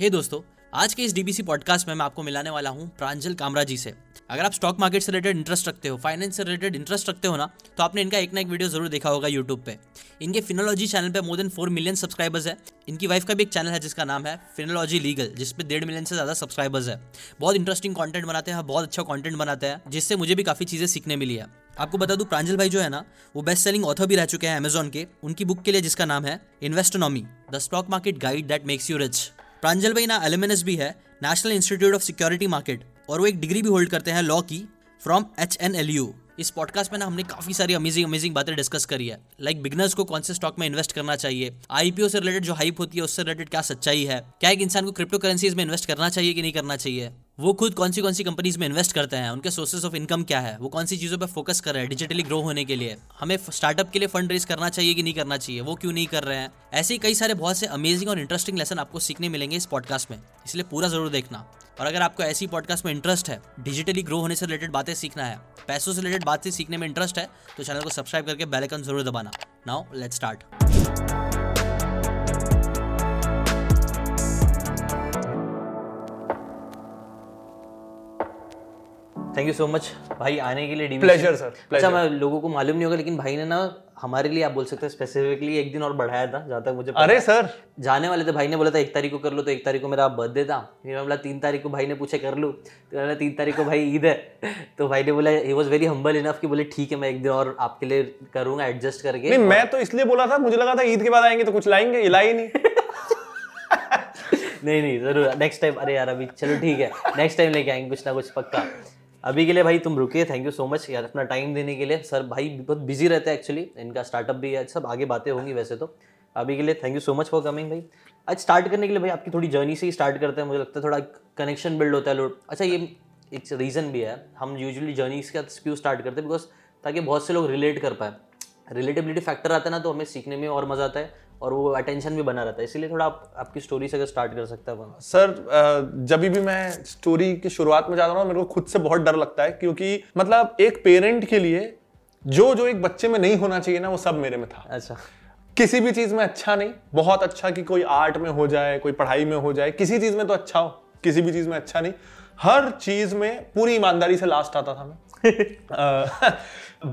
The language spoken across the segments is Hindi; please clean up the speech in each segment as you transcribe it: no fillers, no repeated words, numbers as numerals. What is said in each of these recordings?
हे दोस्तों, आज के इस डीबीसी पॉडकास्ट में मैं आपको मिलाने वाला हूँ प्रांजल कामरा जी से। अगर आप स्टॉक मार्केट से रिलेटेड इंटरेस्ट रखते हो, फाइनेंस से रिलेटेड इंटरेस्ट रखते हो ना, तो आपने इनका एक ना एक वीडियो जरूर देखा होगा यूट्यूब पे। इनके फिनोलॉजी चैनल पे मोर देन 4 मिलियन सब्सक्राइबर्स है। इनकी वाइफ का भी एक चैनल है जिसका नाम है फिनोलॉजी लीगल, जिसपे 1.5 मिलियन से ज़्यादा सब्सक्राइबर्स है। बहुत इंटरेस्टिंग कॉन्टेंट बनाते हैं, बहुत अच्छा कॉन्टेंट बनाते हैं, जिससे मुझे भी काफ़ी चीज़ें सीखने मिली है। आपको बता दूं, प्रांजल भाई जो है ना, वो बेस्ट सेलिंग ऑथर भी रह चुके हैं अमेजॉन के, उनकी बुक के लिए जिसका नाम है Investonomy the stock market guide that makes you rich. Pranjal भाई ना एलुमनस भी है National Institute of security market, और वो एक डिग्री भी होल्ड करते हैं लॉ की फ्रॉम HNLU। इस पॉडकास्ट में ना हमने काफ़ी सारी अमेजिंग बातें डिस्कस करी है, लाइक बिगनर्स को कौन से स्टॉक में इन्वेस्ट करना चाहिए, IPO से रिलेटेड जो हाइप होती है उससे रिलेटेड क्या सच्चाई है, क्या एक इंसान को क्रिप्टो करेंसीज में इन्वेस्ट करना चाहिए कि नहीं करना चाहिए, वो खुद कौन सी कंपनीज में इन्वेस्ट करते हैं, उनके सोर्सेज ऑफ इनकम क्या है, वो कौन सी चीज़ों पर फोकस कर रहे हैं डिजिटली ग्रो होने के लिए, हमें स्टार्टअप के लिए फंड रेज करना चाहिए कि नहीं करना चाहिए, वो क्यों नहीं कर रहे हैं। ऐसे ही कई सारे बहुत से अमेजिंग और इंटरेस्टिंग लेसन आपको सीखने मिलेंगे इस पॉडकास्ट में, इसलिए पूरा जरूर देखना। और अगर आपको ऐसी पॉडकास्ट में इंटरेस्ट है, डिजिटली ग्रो होने से रिलेटेड बातें सीखना है, पैसों से रिलेटेड बातें सीखने में इंटरेस्ट है, तो चैनल को सब्सक्राइब करके बेल आइकन जरूर दबाना। Now let's start. Thank you so much भाई आने के लिए डीबीसी। Pleasure sir. अच्छा, मैं लोगों को मालूम नहीं होगा लेकिन भाई ने ना हमारे लिए, आप बोल सकते हैं स्पेसिफिकली, एक दिन और बढ़ाया था जहाँ तक मुझे। अरे सर, जाने वाले थे, भाई ने बोला था 1 तारीख को कर लो, तो 1 तारीख को मेरा बर्थडे था। फिर मैं बोला 3 तारीख को, भाई ने पूछा कर लूँ, तो बोला 3 तारीख को भाई ईद है। तो भाई ने बोला, he was very humble enough कि बोले ठीक है मैं एक दिन और आपके लिए करूँगा एडजस्ट करके। नहीं, मैं तो इसलिए बोला था, मुझे लगा था ईद के बाद आएंगे तो कुछ लाएंगे, लाई नहीं। नहीं जरूर नेक्स्ट टाइम। अरे यार अभी चलो ठीक है, नेक्स्ट टाइम लेके आएंगे कुछ ना कुछ पक्का। अभी के लिए भाई तुम रुके, थैंक यू सो मच यार अपना टाइम देने के लिए। सर भाई बहुत बिजी रहते हैं एक्चुअली, इनका स्टार्टअप भी है, सब आगे बातें होंगी वैसे तो। अभी के लिए thank you so much for coming भाई। आज स्टार्ट करने के लिए भाई आपकी थोड़ी जर्नी से ही स्टार्ट करते हैं, मुझे लगता है थोड़ा कनेक्शन बिल्ड होता है लोग। अच्छा, ये एक रीज़न भी है, हम यूजुअली जर्नीस का क्यों स्टार्ट करते हैं, बिकॉज ताकि बहुत से लोग रिलेट कर पाए। रिलेटेबिलिटी फैक्टर आता है ना, तो हमें सीखने में और मज़ा आता है और वो अटेंशन भी बना रहता है। इसीलिए थोड़ा आपकी स्टोरी से अगर स्टार्ट कर सकता है। सर, जब भी मैं स्टोरी की शुरुआत में जाता हूँ मेरे को खुद से बहुत डर लगता है, क्योंकि मतलब एक पेरेंट के लिए जो एक बच्चे में नहीं होना चाहिए ना, वो सब मेरे में था। अच्छा, किसी भी चीज़ में अच्छा नहीं, बहुत अच्छा कि कोई आर्ट में हो जाए, कोई पढ़ाई में हो जाए, किसी चीज़ में तो अच्छा हो, किसी भी चीज़ में अच्छा नहीं, हर चीज़ में पूरी ईमानदारी से लास्ट आता था मैं।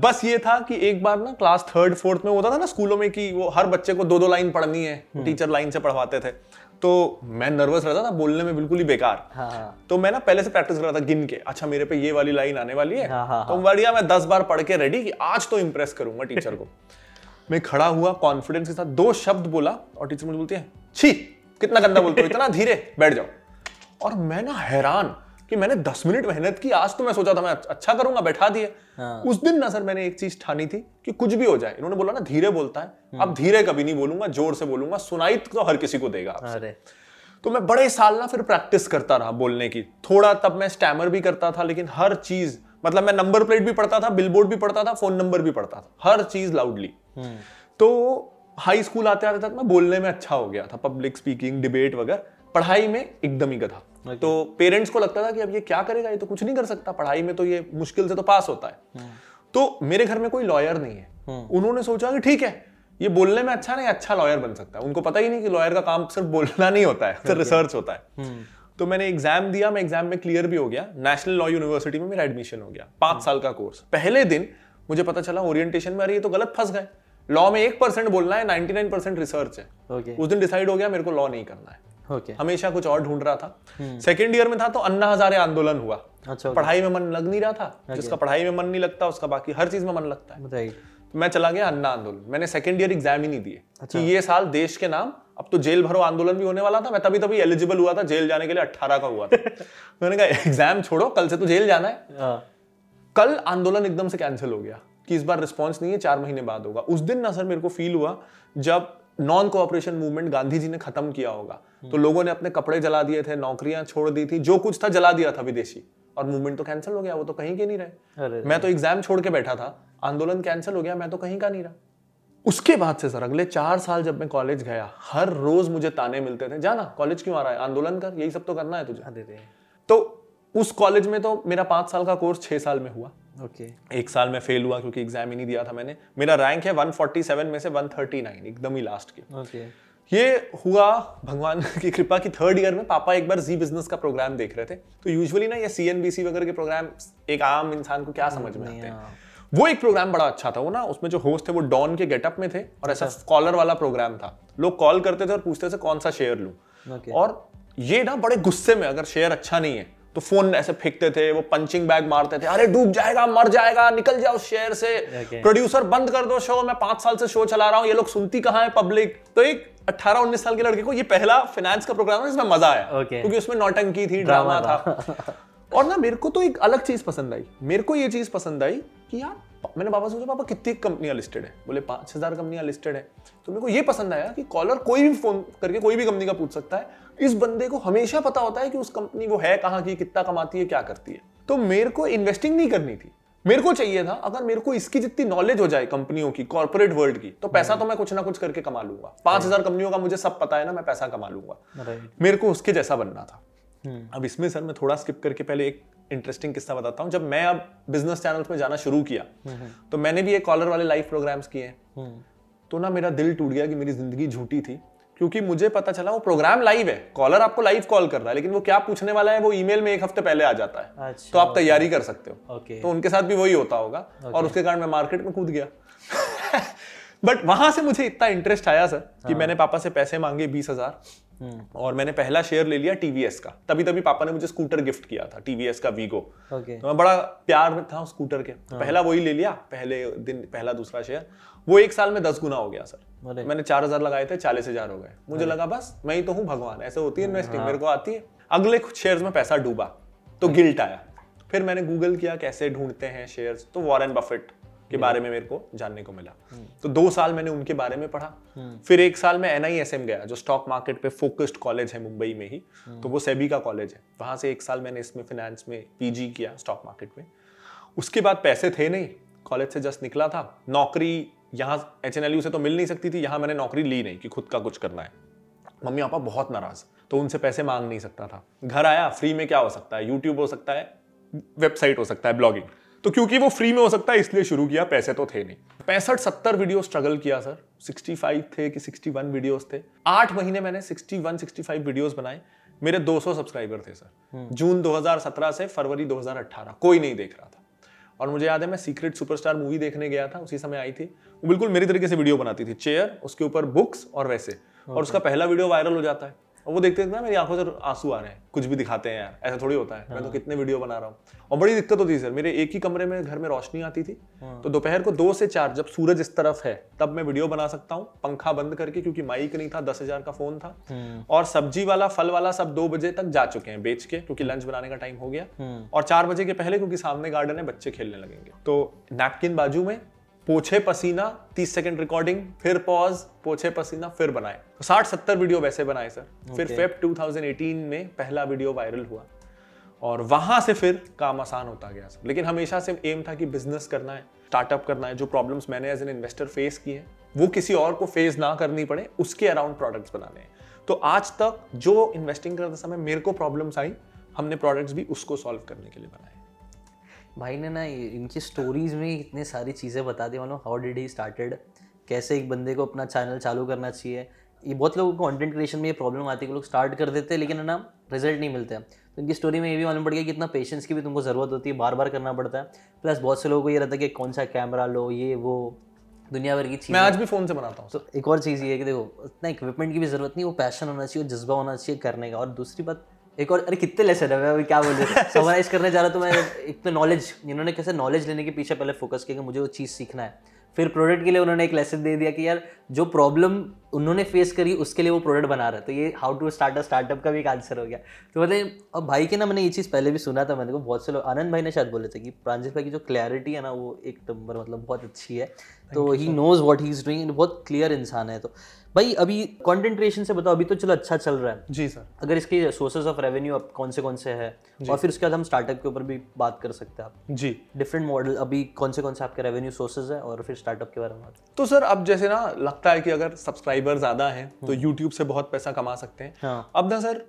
बस ये था कि एक बार ना क्लास 3rd 4th में होता था ना स्कूलों में कि वो हर बच्चे को 2 लाइन पढ़नी है, टीचर लाइन से पढ़वाते थे, तो मैं नर्वस रहता था, बोलने में बिल्कुल ही बेकार। हाँ। तो मैं ना पहले से प्रैक्टिस कर रहा था गिन के, अच्छा मेरे पे ये वाली लाइन आने वाली है। हाँ। तो बढ़िया, मैं 10 बार पढ़ के रेडी कि आज तो इम्प्रेस करूंगा टीचर को। मैं खड़ा हुआ कॉन्फिडेंस के साथ, 2 शब्द बोला और टीचर मुझे बोलती है, छी कितना गंदा बोलते हो, इतना धीरे, बैठ जाओ। और मैं ना हैरान कि मैंने 10 मिनट मेहनत की, आज तो मैं सोचा था मैं अच्छा करूंगा, बैठा दिए। हाँ। उस दिन ना सर मैंने एक चीज ठानी थी कि कुछ भी हो जाए, इन्होंने बोला ना धीरे बोलता है, अब धीरे कभी नहीं बोलूंगा, जोर से बोलूंगा, सुनाई तो हर किसी को देगा। अरे, तो मैं बड़े साल ना फिर प्रैक्टिस करता रहा बोलने की, थोड़ा तब मैं स्टैमर भी करता था, लेकिन हर चीज मतलब मैं नंबर प्लेट भी पढ़ता था, बिलबोर्ड भी पढ़ता था, फोन नंबर भी पढ़ता था, हर चीज लाउडली। तो हाई स्कूल आते आते तक मैं बोलने में अच्छा हो गया था, पब्लिक स्पीकिंग, डिबेट वगैरह, पढ़ाई में एकदम ही गधा। Okay. तो पेरेंट्स को लगता था कि अब ये क्या करेगा, ये तो कुछ नहीं कर सकता पढ़ाई में, तो ये मुश्किल से तो पास होता है। तो मेरे घर में कोई लॉयर नहीं है। उन्होंने सोचा कि ठीक है ये बोलने में अच्छा नहीं, अच्छा लॉयर बन सकता है। उनको पता ही नहीं कि लॉयर का काम सिर्फ बोलना नहीं होता है, सिर्फ Okay. रिसर्च होता है। तो मैंने एग्जाम दिया, मैं एग्जाम में क्लियर भी हो गया, नेशनल लॉ यूनिवर्सिटी में मेरा एडमिशन हो गया, 5 साल का कोर्स। पहले दिन मुझे पता चला ओरिएंटेशन में, अरे ये तो गलत फंस गए, लॉ में 1% बोलना है, 99% रिसर्च है। उस दिन डिसाइड हो गया मेरे को लॉ नहीं करना है। Okay. हमेशा कुछ और ढूंढ रहा था। सेकेंड ईयर में था तो अन्ना हजारे आंदोलन हुआ। अच्छा, पढ़ाई में मन लग नहीं रहा था। Okay. जिसका पढ़ाई में मन नहीं लगता उसका बाकी हर चीज में मन लगता है। बताइए, मैं चला गया अन्ना आंदोलन। मैंने सेकेंड ईयर एग्जाम ही नहीं दिए। अच्छा। कि ये साल देश के नाम, अब तो जेल भरो आंदोलन भी होने वाला था, मैं तभी एलिजिबल हुआ था जेल जाने के लिए, 18 का हुआ था। मैंने कहा एग्जाम छोड़ो, कल से तो जेल जाना है। कल आंदोलन एकदम से कैंसिल हो गया कि इस बार रिस्पॉन्स नहीं है, 4 महीने बाद होगा। उस दिन ना सर मेरे को फील हुआ जब non cooperation movement Gandhi ji ने खत्म किया होगा, तो लोगों ने अपने कपड़े जला दिए थे, नौकरियां छोड़ दी थी, जो कुछ था जला दिया था विदेशी, और मूवमेंट तो कैंसिल हो गया, वो तो कहीं के नहीं रहे। मैं तो एग्जाम छोड़ के बैठा था, आंदोलन कैंसिल हो गया, मैं तो कहीं का नहीं रहा। उसके बाद से सर अगले 4 साल जब मैं कॉलेज गया, हर रोज मुझे ताने मिलते थे, जाना कॉलेज क्यों आ रहा है, आंदोलन कर, यही सब तो करना है तुझे। तो उस कॉलेज में तो मेरा 5 साल का कोर्स 6 साल में हुआ। Okay. 1 साल में फेल हुआ क्योंकि एग्जाम ही नहीं दिया था मैंने। मेरा रैंक है 147 में से 139, एकदम ही लास्ट के। Okay. ये हुआ भगवान की कृपा कि थर्ड ईयर में पापा एक बार जी बिजनेस का प्रोग्राम देख रहे थे, तो यूजुअली ना ये CNBC वगैरह के प्रोग्राम एक आम इंसान को क्या समझ में आते हैं। वो एक प्रोग्राम बड़ा अच्छा था, वो ना उसमें जो होस्ट थे वो डॉन के गेटअप में थे और ऐसा कॉलर वाला प्रोग्राम था, लोग कॉल करते थे और पूछते थे कौन सा शेयर लूं, और ये ना बड़े गुस्से में अगर शेयर अच्छा नहीं है तो फोन ऐसे फेंकते थे, वो पंचिंग बैग मारते थे, अरे डूब जाएगा, मर जाएगा, निकल जाओ शेयर से, प्रोड्यूसर बंद कर दो शो, मैं 5 साल से शो चला रहा हूँ, ये लोग सुनती कहाँ है पब्लिक। तो एक 18-19 साल के लड़के को ये पहला फाइनेंस का प्रोग्राम है, इसमें मजा आया क्योंकि उसमें नौटंकी थी, ड्रामा था। और ना मेरे को तो एक अलग चीज पसंद आई, मेरे को ये चीज पसंद आई कि यार, मैंने पापा से पूछा पापा कितनी कंपनियां लिस्टेड है, बोले 5000 कंपनियां लिस्टेड है। तो मेरे को ये पसंद आया कि कॉलर कोई भी फोन करके कोई भी कंपनी का पूछ सकता है, इस बंदे को हमेशा पता होता है कि उस कंपनी वो है कहाँ की, कितना कमाती है, क्या करती है। तो मेरे को इन्वेस्टिंग नहीं करनी थी, मेरे को चाहिए था अगर मेरे को इसकी जितनी नॉलेज हो जाए कंपनियों की, कॉर्पोरेट वर्ल्ड की, तो पैसा तो मैं कुछ ना कुछ करके कमा लूंगा। 5000 कंपनियों का मुझे सब पता है ना, मैं पैसा कमा लूंगा, मेरे को उसके जैसा बनना था। अब इसमें सर मैं थोड़ा स्किप करके पहले एक इंटरेस्टिंग किस्सा बताता हूँ। जब मैं अब बिजनेस चैनल्स में जाना शुरू किया तो मैंने भी एक कॉलर वाले लाइव प्रोग्राम्स किए हैं, तो ना मेरा दिल टूट गया कि मेरी जिंदगी झूठी थी, क्योंकि मुझे पता चला वो प्रोग्राम लाइव है, कॉलर आपको लाइव कॉल कर रहा है, लेकिन वो क्या पूछने वाला है वो ईमेल में एक हफ्ते पहले आ जाता है। अच्छा, तो आप तैयारी कर सकते हो। तो उनके साथ भी वही होता होगा और उसके कारण मैं मार्केट में कूद गया। बट वहां से मुझे इतना इंटरेस्ट आया सर कि मैंने पापा से पैसे मांगे 20,000 और मैंने पहला शेयर ले लिया टीवीएस का। तभी पापा ने मुझे स्कूटर गिफ्ट किया था, टीवीएस का वीगो। तो मैं बड़ा प्यार में था स्कूटर के, तो पहला वही ले लिया, पहले दिन पहला दूसरा शेयर। वो एक साल में 10 गुना हो गया सर, मैंने 4,000 लगाए थे, 40,000 हो गए। मुझे लगा बस मैं ही तो हूँ भगवान, ऐसे होती है इन्वेस्टिंग, मेरे को आती है। अगले कुछ शेयर्स में पैसा डूबा तो गिल्ट आया, फिर मैंने गूगल किया कैसे ढूंढते हैं शेयर्स, तो वॉरेन बफेट के बारे में मेरे को जानने को मिला। तो 2 साल मैंने उनके बारे में पढ़ा, फिर 1 साल में NISM गया जो स्टॉक मार्केट पे फोकस्ड कॉलेज है मुंबई में ही, तो वो सेबी का कॉलेज है, वहां से 1 साल मैंने इसमें फाइनेंस में PG किया स्टॉक मार्केट में। उसके बाद पैसे थे नहीं, कॉलेज से जस्ट निकला था, नौकरी यहाँ HNLU से तो मिल नहीं सकती थी, यहाँ मैंने नौकरी ली नहीं कि खुद का कुछ करना है। मम्मी पापा बहुत नाराज, तो उनसे पैसे मांग नहीं सकता था। घर आया, फ्री में क्या हो सकता है, यूट्यूब हो सकता है, वेबसाइट हो सकता है, ब्लॉगिंग। तो क्योंकि वो फ्री में हो सकता है इसलिए शुरू किया, पैसे तो थे नहीं। 65-70 वीडियो स्ट्रगल किया सर, 65 थे कि 61 वीडियोस थे। 8 महीने मैंने 61-65 वीडियोस बनाए, मेरे 200 सब्सक्राइबर थे सर। जून 2017 से फरवरी 2018 कोई नहीं देख रहा था। और मुझे याद है मैं सीक्रेट सुपरस्टार मूवी देखने गया था, उसी समय आई थी, वो बिल्कुल मेरी तरीके से वीडियो बनाती थी, चेयर, उसके ऊपर बुक्स और वैसे, और उसका पहला वीडियो वायरल हो जाता है। और वो देखते ना मेरी आंखों से आंसू आ रहे हैं, कुछ भी दिखाते हैं यार, ऐसा थोड़ी होता है, मैं तो कितने वीडियो बना रहा हूँ। और बड़ी दिक्कत होती थी सर, मेरे एक ही कमरे में घर में रोशनी आती थी, तो दोपहर को 2 से 4 जब सूरज इस तरफ है तब मैं वीडियो बना सकता हूँ, पंखा बंद करके, क्योंकि माइक नहीं था, 10,000 का फोन था। और सब्जी वाला, फल वाला सब 2 बजे तक जा चुके हैं बेच के, क्योंकि लंच बनाने का टाइम हो गया, और 4 बजे के पहले क्योंकि सामने गार्डन है, बच्चे खेलने लगेंगे। तो नैपकिन बाजू में, पोछे पसीना, 30 सेकंड रिकॉर्डिंग, फिर पॉज, पोछे पसीना, फिर बनाए। 60-70 वीडियो वैसे बनाए सर। फिर फेब 2018 में पहला वीडियो वायरल हुआ और वहां से फिर काम आसान होता गया सर। लेकिन हमेशा से एम था कि बिजनेस करना है, स्टार्टअप करना है, जो प्रॉब्लम्स मैंने एज एन इन्वेस्टर फेस किए वो किसी और को फेस ना करनी पड़े, उसके अराउंड प्रोडक्ट्स बनाने हैं। तो आज तक जो इन्वेस्टिंग करते समय मेरे को प्रॉब्लम्स आई, हमने प्रोडक्ट्स भी उसको सॉल्व करने के लिए बनाए। भाई ने ना इनकी स्टोरीज में इतने सारी चीज़ें बता दी, मानो हाउ डिड ही स्टार्टेड, कैसे एक बंदे को अपना चैनल चालू करना चाहिए। ये बहुत लोगों को कंटेंट क्रिएशन में ये प्रॉब्लम आती है कि लोग स्टार्ट कर देते हैं लेकिन ना रिजल्ट नहीं मिलते हैं। तो इनकी स्टोरी में ये भी मालूम पड़ गया कि इतना पेशेंस की भी तुमको ज़रूरत होती है, बार बार करना पड़ता है। प्लस बहुत से लोगों को ये रहता है कि कौन सा कैमरा लो, ये वो, दुनिया भर की चीज़। मैं आज भी फ़ोन से बनाता हूँ। तो एक और चीज़ ये है कि देखो इतना इक्विपमेंट की भी ज़रूरत नहीं, वो पैशन होना चाहिए, जज्बा होना चाहिए करने का। और दूसरी बात एक और, अरे कितने लेसन है, मैं अभी क्या बोल रहा हूँ समराइज करने जा रहा तो मैं एक तो नॉलेज, इन्होंने कैसे नॉलेज लेने के पीछे पहले फोकस किया कि मुझे वो चीज़ सीखना है, फिर प्रोडक्ट के लिए उन्होंने एक लेसन दे दिया कि यार जो प्रॉब्लम उन्होंने फेस करी उसके लिए वो प्रोडक्ट बना रहे। तो ये how to start a startup का भी एक आंसर हो गया। तो मतलब अब भाई के ना, मैंने ये चीज़ पहले भी सुना था, मैंने बहुत से लोग, आनंद भाई ने शायद बोले थे कि प्रांजल भाई की जो क्लैरिटी है ना वो एक नंबर, मतलब बहुत अच्छी है। तो he knows what he is doing, बहुत क्लियर इंसान है। तो भाई अभी कंटेंट क्रिएशन से बताओ, अभी तो चलो अच्छा चल रहा है जी सर, अगर इसके सोर्सेज ऑफ रेवेन्यू कौन से है, और फिर उसके बाद हम स्टार्टअप के ऊपर भी बात कर सकते हैं आप जी, डिफरेंट मॉडल, अभी कौन से आपके रेवेन्यू सोर्सेज है और फिर स्टार्टअप के बारे में। तो सर अब जैसे ना लगता है कि अगर सब्सक्राइबर ज्यादा हैं तो यूट्यूब से बहुत पैसा कमा सकते हैं। अब ना सर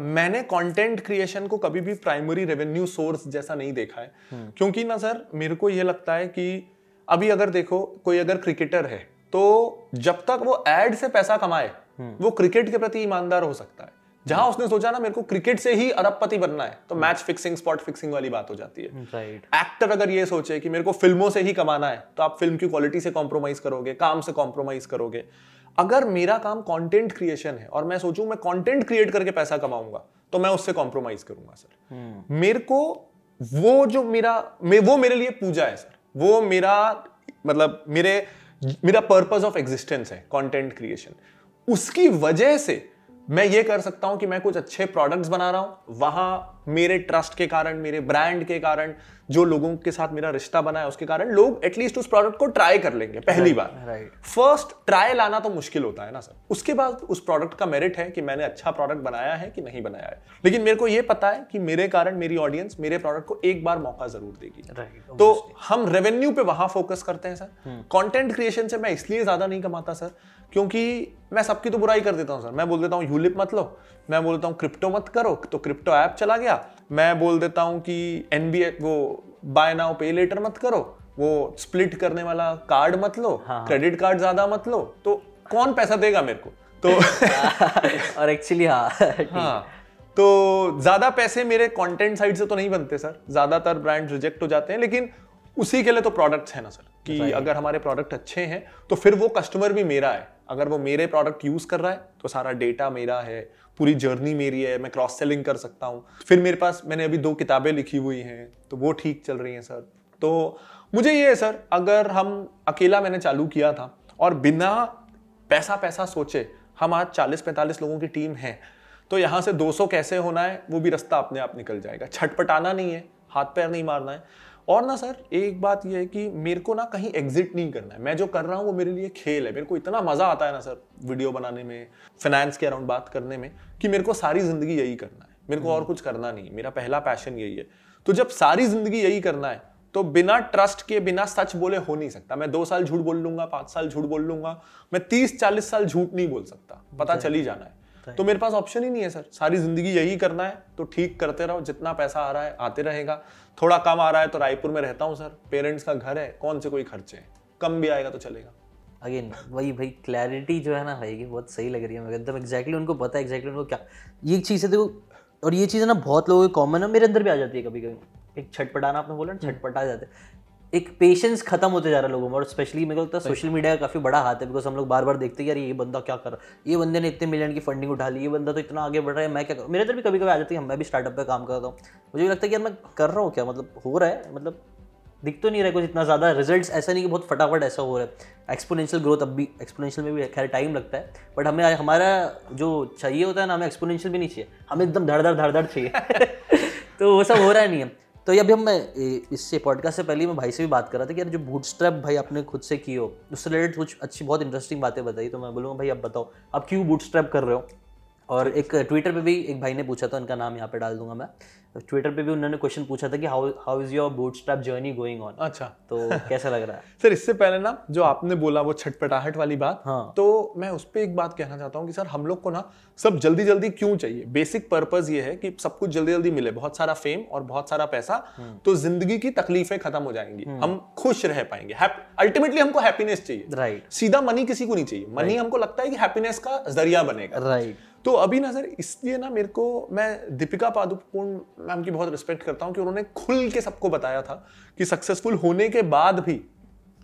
मैंने कंटेंट क्रिएशन को कभी भी प्राइमरी रेवेन्यू सोर्स जैसा नहीं देखा है, क्योंकि ना सर मेरे को ये लगता है कि अभी अगर देखो कोई अगर क्रिकेटर है तो जब तक वो एड से पैसा कमाए वो क्रिकेट के प्रति ईमानदार हो सकता है। जहां उसने सोचा ना मेरे को क्रिकेट से ही अरबपति बनना है, तो मैच फिक्सिंग, स्पॉट फिक्सिंग वाली बात हो जाती है। एक्टर अगर ये सोचे कि मेरे को फिल्मों से ही कमाना है, तो आप फिल्म की क्वालिटी से कॉम्प्रोमाइज करोगे, काम से कॉम्प्रोमाइज करोगे। अगर मेरा काम कंटेंट क्रिएशन है और मैं सोचूं मैं कंटेंट क्रिएट करके पैसा कमाऊंगा, तो मैं उससे कॉम्प्रोमाइज करूंगा सर। मेरे को वो जो वो मेरे लिए पूजा है सर, वो मेरा मतलब मेरा पर्पस ऑफ एग्जिस्टेंस है कंटेंट क्रिएशन। उसकी वजह से मैं ये कर सकता हूं कि मैं कुछ अच्छे प्रोडक्ट्स बना रहा हूं, वहां मेरे ट्रस्ट के कारण, मेरे ब्रांड के कारण, जो लोगों के साथ मेरा रिश्ता बना है उसके कारण लोग एटलीस्ट उस प्रोडक्ट को ट्राई कर लेंगे पहली बार। फर्स्ट ट्राई लाना तो मुश्किल होता है ना सर। उसके बाद उस प्रोडक्ट का मेरिट है कि मैंने अच्छा प्रोडक्ट बनाया है कि नहीं बनाया है, लेकिन मेरे को ये पता है कि मेरे कारण मेरी ऑडियंस मेरे प्रोडक्ट को एक बार मौका जरूर देगी। तो हम रेवेन्यू पे वहां फोकस करते हैं सर। कंटेंट क्रिएशन से मैं इसलिए ज्यादा नहीं कमाता सर क्योंकि मैं सबकी तो बुराई कर देता हूं सर। मैं बोल देता हूं यूलिप मत लो, मैं बोलता हूं क्रिप्टो मत करो, तो क्रिप्टो ऐप चला गया। मैं बोल देता हूं कि एनबीएफ वो बाय नाउ पे लेटर मत करो, वो स्प्लिट करने वाला कार्ड मत लो, क्रेडिट कार्ड ज्यादा मत लो, तो कौन पैसा देगा मेरे को तो और एक्चुअली तो ज्यादा पैसे मेरे कंटेंट साइड से तो नहीं बनते सर, ज्यादातर ब्रांड रिजेक्ट हो जाते हैं। लेकिन उसी के लिए तो प्रोडक्ट्स है ना सर कि अगर हमारे प्रोडक्ट अच्छे हैं तो फिर वो कस्टमर भी मेरा है। अगर वो मेरे प्रोडक्ट यूज कर रहा है तो सारा डेटा मेरा है, पूरी जर्नी मेरी है, मैं क्रॉस सेलिंग कर सकता हूँ। फिर मेरे पास मैंने अभी 2 किताबें लिखी हुई हैं तो वो ठीक चल रही हैं सर। तो मुझे ये है सर, अगर हम अकेला मैंने चालू किया था और बिना पैसा सोचे हम आज 40-45 लोगों की टीम है, तो यहाँ से 200 कैसे होना है वो भी रास्ता अपने आप निकल जाएगा। छटपटाना नहीं है, हाथ पैर नहीं मारना है। और ना सर एक बात यह है कि मेरे को ना कहीं एग्जिट नहीं करना है। मैं जो कर रहा हूँ वो मेरे लिए खेल है। मेरे को इतना मजा आता है ना सर वीडियो बनाने में, फाइनेंस के अराउंड बात करने में, कि मेरे को सारी जिंदगी यही करना है, मेरे को और कुछ करना नहीं है, मेरा पहला पैशन यही है। तो जब सारी जिंदगी यही करना है तो बिना ट्रस्ट के, बिना सच बोले हो नहीं सकता। मैं 2 साल झूठ बोल लूंगा, 5 साल झूठ बोल लूंगा, मैं 30-40 साल झूठ नहीं बोल सकता, पता चली जाना है। तो मेरे पास ऑप्शन ही नहीं है सर, सारी जिंदगी यही करना है। तो ठीक करते रहो, जितना पैसा आ रहा है आते रहेगा, थोड़ा कम आ रहा है तो रायपुर में रहता हूँ सर, पेरेंट्स का घर है, कौन से कोई खर्चे हैं, कम भी आएगा तो चलेगा। अगेन वही भाई क्लैरिटी जो है ना भाई, ये बहुत सही लग रही है मेरे एकदम। एग्जैक्टली उनको पता है एग्जैक्टली उनको क्या ये चीज़ है। देखो और ये चीज़ है ना बहुत लोगों की कॉमन है, मेरे अंदर भी आ जाती है कभी कभी। एक छटपटाना आपने बोला ना, छटपटा जाते हैं, एक पेशेंस खत्म होते जा रहा है लोगों में। और स्पेशली मेरे को लगता है सोशल मीडिया का काफ़ी बड़ा हाथ है, बिकॉज हम लोग बार बार देखते हैं यार ये बंदा क्या कर रहा है, ये बंदे ने इतने मिलियन की फंडिंग उठा ली, ये बंदा तो इतना आगे बढ़ रहा है, मैं क्या करूँ। मेरे अंदर भी कभी कभी आ जाती है। मैं भी स्टार्टअप पे काम करता हूँ, मुझे भी लगता है कि यार मैं कर रहा हूँ क्या, मतलब हो रहा है, मतलब दिख तो नहीं रहा कुछ इतना ज़्यादा रिजल्ट्स। ऐसा नहीं कि बहुत फटाफट ऐसा हो रहा है। एक्सपोनेंशियल ग्रोथ अब भी, एक्सपोनेंशियल में भी खैर टाइम लगता है, बट हमें हमारा जो चाहिए होता है ना, हमें एक्सपोनेंशियल भी नहीं चाहिए, हमें एकदम धड़ धड़ चाहिए। तो वो सब हो रहा नहीं है। तो ये अभी हम इससे पॉडकास्ट से पहले मैं भाई से भी बात कर रहा था कि यार जो बूटस्ट्रैप भाई आपने खुद से की हो, उससे रिलेटेड कुछ अच्छी बहुत इंटरेस्टिंग बातें बताई। तो मैं बोलूँगा भाई आप बताओ आप क्यों बूटस्ट्रैप कर रहे हो। और एक ट्विटर पे भी एक भाई ने पूछा था, उनका नाम यहाँ पे डाल दूंगा मैं, ट्विटर पे भी उन्होंने क्वेश्चन पूछा था कि how is your bootstrap journey going on. अच्छा तो कैसा लग रहा है सर। इससे पहले ना जो आपने बोला वो छटपटाहट वाली बात, हाँ, तो मैं उस पर एक बात कहना चाहता हूँ कि सर हम लोग को ना सब जल्दी जल्दी क्यों चाहिए। बेसिक पर्पज ये है कि सब कुछ जल्दी जल्दी मिले, बहुत सारा फेम और बहुत सारा पैसा, तो जिंदगी की तकलीफें खत्म हो जाएंगी, हम खुश रह पाएंगे। अल्टीमेटली हमको हैप्पीनेस चाहिए, राइट। सीधा मनी किसी को नहीं चाहिए, मनी हमको लगता है कि हैप्पीनेस का जरिया बनेगा, राइट। तो अभी ना सर इसलिए ना मेरे को, मैं दीपिका पादुकोण मैम की बहुत रिस्पेक्ट करता हूँ कि उन्होंने खुल के सबको बताया था कि सक्सेसफुल होने के बाद भी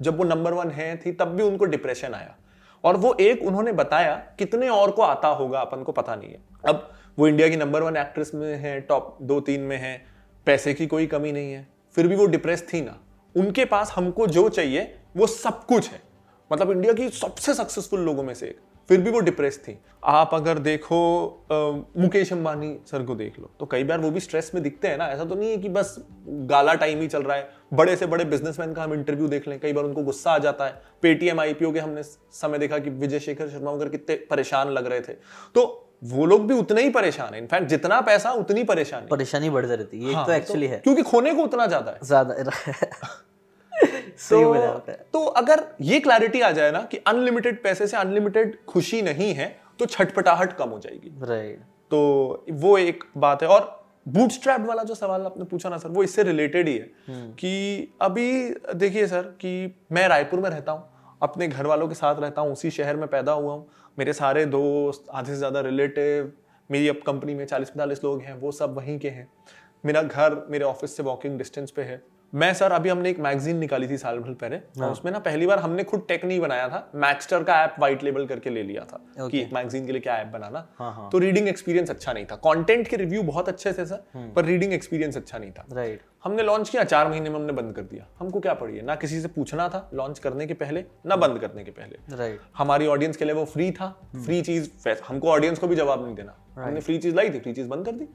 जब वो नंबर 1 थी तब भी उनको डिप्रेशन आया, और वो एक उन्होंने बताया, कितने और को आता होगा अपन को पता नहीं है। अब वो इंडिया की नंबर 1 एक्ट्रेस में है, टॉप 2-3 में है, पैसे की कोई कमी नहीं है, फिर भी वो डिप्रेस थी ना। उनके पास हमको जो चाहिए वो सब कुछ है, मतलब इंडिया की सबसे सक्सेसफुल लोगों में से एक, फिर भी वो डिप्रेस थी। आप अगर देखो मुकेश अंबानी सर को देख लो, तो कई बार वो भी स्ट्रेस में दिखते हैं ना। ऐसा तो नहीं है कि बस गाला टाइम ही चल रहा है। बड़े से बड़े बिजनेसमैन का हम इंटरव्यू देख लें, कई बार उनको गुस्सा आ जाता है। पेटीएम आईपीओ के हमने समय देखा कि विजय शेखर शर्मा वगैरह कितने परेशान लग रहे थे, तो वो लोग भी उतने ही परेशान है। इनफैक्ट जितना पैसा उतनी परेशानी बढ़ जाती है, ये तो एक्चुअली है, क्योंकि खोने को उतना ज्यादा। तो अगर ये क्लैरिटी आ जाए ना कि अनलिमिटेड पैसे से अनलिमिटेड खुशी नहीं है, तो छटपटाहट कम हो जाएगी, राइट। तो वो एक बात है। और बूटस्ट्रैप वाला जो सवाल आपने पूछा ना सर, वो इससे रिलेटेड ही है कि अभी देखिए सर कि मैं रायपुर में रहता हूँ अपने घर वालों के साथ रहता हूँ, उसी शहर में पैदा हुआ हूँ, मेरे सारे दोस्त, आधे से ज़्यादा रिलेटिव, मेरी अब कंपनी में 40-45 लोग हैं, वो सब वहीं के हैं। मेरा घर मेरे ऑफिस से वॉकिंग डिस्टेंस पे है। मैं सर अभी हमने एक मैगजीन निकाली थी साल भर पहले, उसमें ना पहली बार हमने खुद टेक नहीं बनाया था, मैक्सटर का ऐप व्हाइट लेबल करके ले लिया था कि एक मैगजीन के लिए क्या ऐप बनाना। तो रीडिंग एक्सपीरियंस अच्छा नहीं था, कंटेंट के रिव्यू बहुत अच्छे थे सर, पर रीडिंग एक्सपीरियंस अच्छा नहीं था। राइट, हमने लॉन्च किया, 4 महीने में हमने बंद कर दिया। हमको क्या पड़ी है, ना किसी से पूछना था लॉन्च करने के पहले, ना बंद करने के पहले। राइट, हमारी ऑडियंस के लिए वो फ्री था, फ्री चीज, हमको ऑडियंस को भी जवाब नहीं देना। हमने फ्री चीज लाई थी, फ्री चीज बंद कर दी।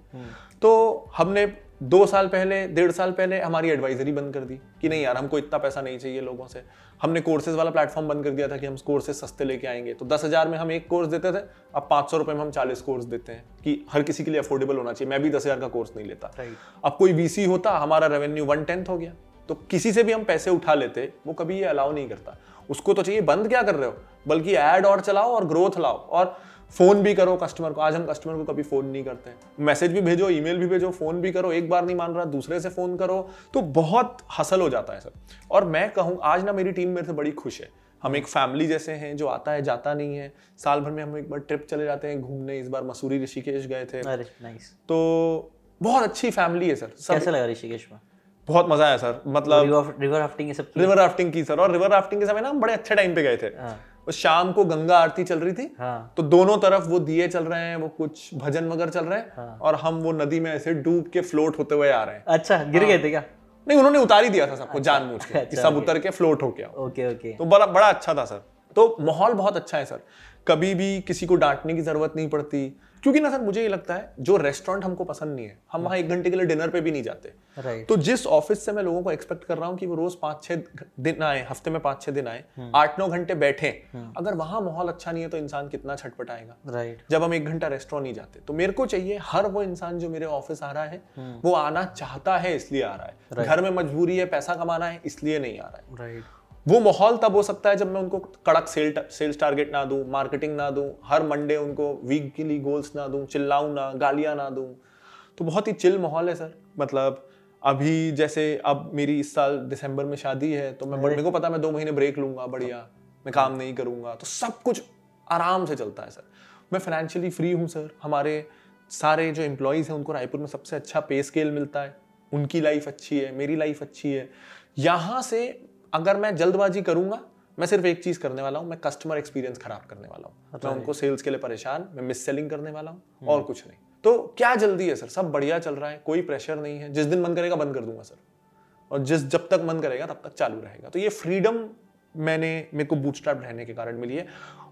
तो हमने 2 साल पहले, 1.5 साल पहले हमारी एडवाइजरी बंद कर दी कि नहीं यार हमको इतना पैसा नहीं चाहिए लोगों से। हमने कोर्सेज वाला प्लेटफॉर्म बंद कर दिया था कि हम कोर्सेज सस्ते लेके आएंगे, तो 10,000 में हम एक कोर्स देते थे, अब 500 रुपये में हम 40 कोर्स देते हैं कि हर किसी के लिए अफोर्डेबल होना चाहिए। मैं भी 10,000 का कोर्स नहीं लेता। अब कोई वीसी होता, हमारा रेवेन्यू 1/10 हो गया। तो किसी से भी हम पैसे उठा लेते, वो कभी ये अलाउ नहीं करता। उसको तो चाहिए बंद क्या कर रहे हो, बल्कि ऐड और चलाओ और ग्रोथ लाओ और फोन भी करो कस्टमर को। आज हम कस्टमर को कभी फोन नहीं करते, मैसेज भी भेजो, ईमेल भी भेजो, फोन भी करो। एक बार नहीं मान रहा, दूसरे से फोन करो, तो बहुत हसल हो जाता है सर। और मैं कहूँ आज ना मेरी टीम मेरे से बड़ी खुश है। हम एक फैमिली जैसे हैं जो आता है जाता नहीं है। साल भर में हम एक बार ट्रिप चले जाते हैं घूमने, इस बार मसूरी ऋषिकेश गए थे। नाइस। तो बहुत अच्छी फैमिली है सर। कैसा लगा ऋषिकेश में? बहुत मजा आया सर, मतलब रिवर राफ्टिंग की सर। और रिवर राफ्टिंग के समय ना हम बड़े अच्छे टाइम पे गए थे। शाम को गंगा आरती चल रही थी। हाँ। तो दोनों तरफ वो दिए चल रहे हैं, वो कुछ भजन वगैरह चल रहे हैं। हाँ। और हम वो नदी में ऐसे डूब के फ्लोट होते हुए आ रहे हैं। अच्छा, गिर गए थे क्या? नहीं, उन्होंने उतारी दिया था सबको। अच्छा, जानबूझ के। अच्छा, सब उतर के फ्लोट हो गया। ओके। तो बड़ा अच्छा था सर। तो माहौल बहुत अच्छा है सर, कभी भी किसी को डांटने की जरूरत नहीं पड़ती। क्योंकि ना सर मुझे ये लगता है जो रेस्टोरेंट हमको पसंद नहीं है, हम वहाँ 1 घंटे के लिए डिनर पे भी नहीं जाते। Right. तो जिस ऑफिस से मैं लोगों को एक्सपेक्ट कर रहा हूँ कि वो रोज 5-6 दिन आए, हफ्ते में 5-6 दिन आए, 8-9 घंटे बैठे, अगर वहाँ माहौल अच्छा नहीं है तो इंसान कितना छटपटाएगा। Right. जब हम 1 घंटा रेस्टोरेंट नहीं जाते, तो मेरे को चाहिए हर वो इंसान जो मेरे ऑफिस आ रहा है वो आना चाहता है इसलिए आ रहा है। Right. घर में मजबूरी है, पैसा कमाना है इसलिए नहीं आ रहा है। Right. वो माहौल तब हो सकता है जब मैं उनको कड़क सेल्स टारगेट ना दूं, मार्केटिंग ना दूं, हर मंडे उनको वीकली गोल्स ना दूं, चिल्लाऊं ना, गालियां ना दूं। तो बहुत ही चिल माहौल है सर। मतलब अभी जैसे अब मेरी इस साल दिसंबर में शादी है, तो मैं मेरे को पता मैं 2 महीने ब्रेक लूंगा, बढ़िया मैं काम नहीं करूंगा, तो सब कुछ आराम से चलता है सर। मैं फाइनेंशियली फ्री हूँ सर। हमारे सारे जो एम्प्लॉयज़ हैं उनको रायपुर में सबसे अच्छा पे स्केल मिलता है, उनकी लाइफ अच्छी है, मेरी लाइफ अच्छी है। यहाँ से अगर मैं जल्दबाजी करूंगा, मैं सिर्फ एक चीज करने वाला हूं, मैं कस्टमर एक्सपीरियंस खराब करने वाला हूं। मैं उनको सेल्स के लिए परेशान, मैं मिस सेलिंग करने वाला हूं और कुछ नहीं। तो क्या जल्दी है सर, सब बढ़िया चल रहा है, कोई प्रेशर नहीं है। जिस दिन मन करेगा बंद कर दूंगा सर, और जब तक मन करेगा तब तक चालू रहेगा। तो ये फ्रीडम मेरे को बूटस्ट्रैप रहने के कारण मिली है,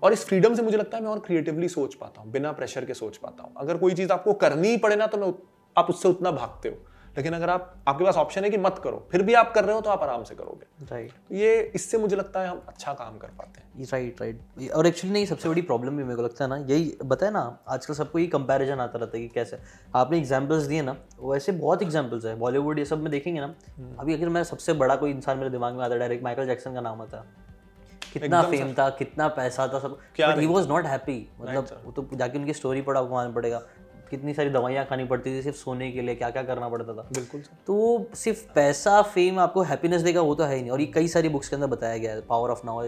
और इस फ्रीडम से मुझे लगता है मैं और क्रिएटिवली सोच पाता हूं, बिना प्रेशर के सोच पाता हूं। अगर कोई चीज आपको करनी ही पड़े ना तो आप उससे उतना भागते हो, लेकिन अगर आपके पास ऑप्शन है कि मत करो, फिर भी आप कर रहे हो तो आप आराम से करोगे। राइट। तो ये इससे मुझे लगता है हम अच्छा काम कर पाते हैं। राइट। और एक्चुअली नहीं, सबसे बड़ी प्रॉब्लम भी मेरे को लगता है ना यही, बताए ना आजकल सबको ये कंपैरिजन आता रहता है कि कैसे आपने एग्जांपल्स दिए ना, वैसे बहुत एग्जांपल्स है बॉलीवुड ये सब में देखेंगे ना। अभी अगर मैं सबसे बड़ा कोई इंसान मेरे दिमाग में आता है डायरेक्ट माइकल जैक्सन का नाम आता है। कितना फेम था, कितना पैसा था, सब, but he was not happy. मतलब तो जाके उनकी स्टोरी पढ़ा, आपको मालूम पड़ेगा कितनी सारी दवाइयाँ खानी पड़ती थी सिर्फ सोने के लिए, क्या क्या करना पड़ता था। बिल्कुल। तो सिर्फ पैसा फेम आपको हैप्पीनेस देगा वो तो है ही नहीं। और ये कई सारी बुक्स के अंदर बताया गया है, पावर ऑफ नाउ,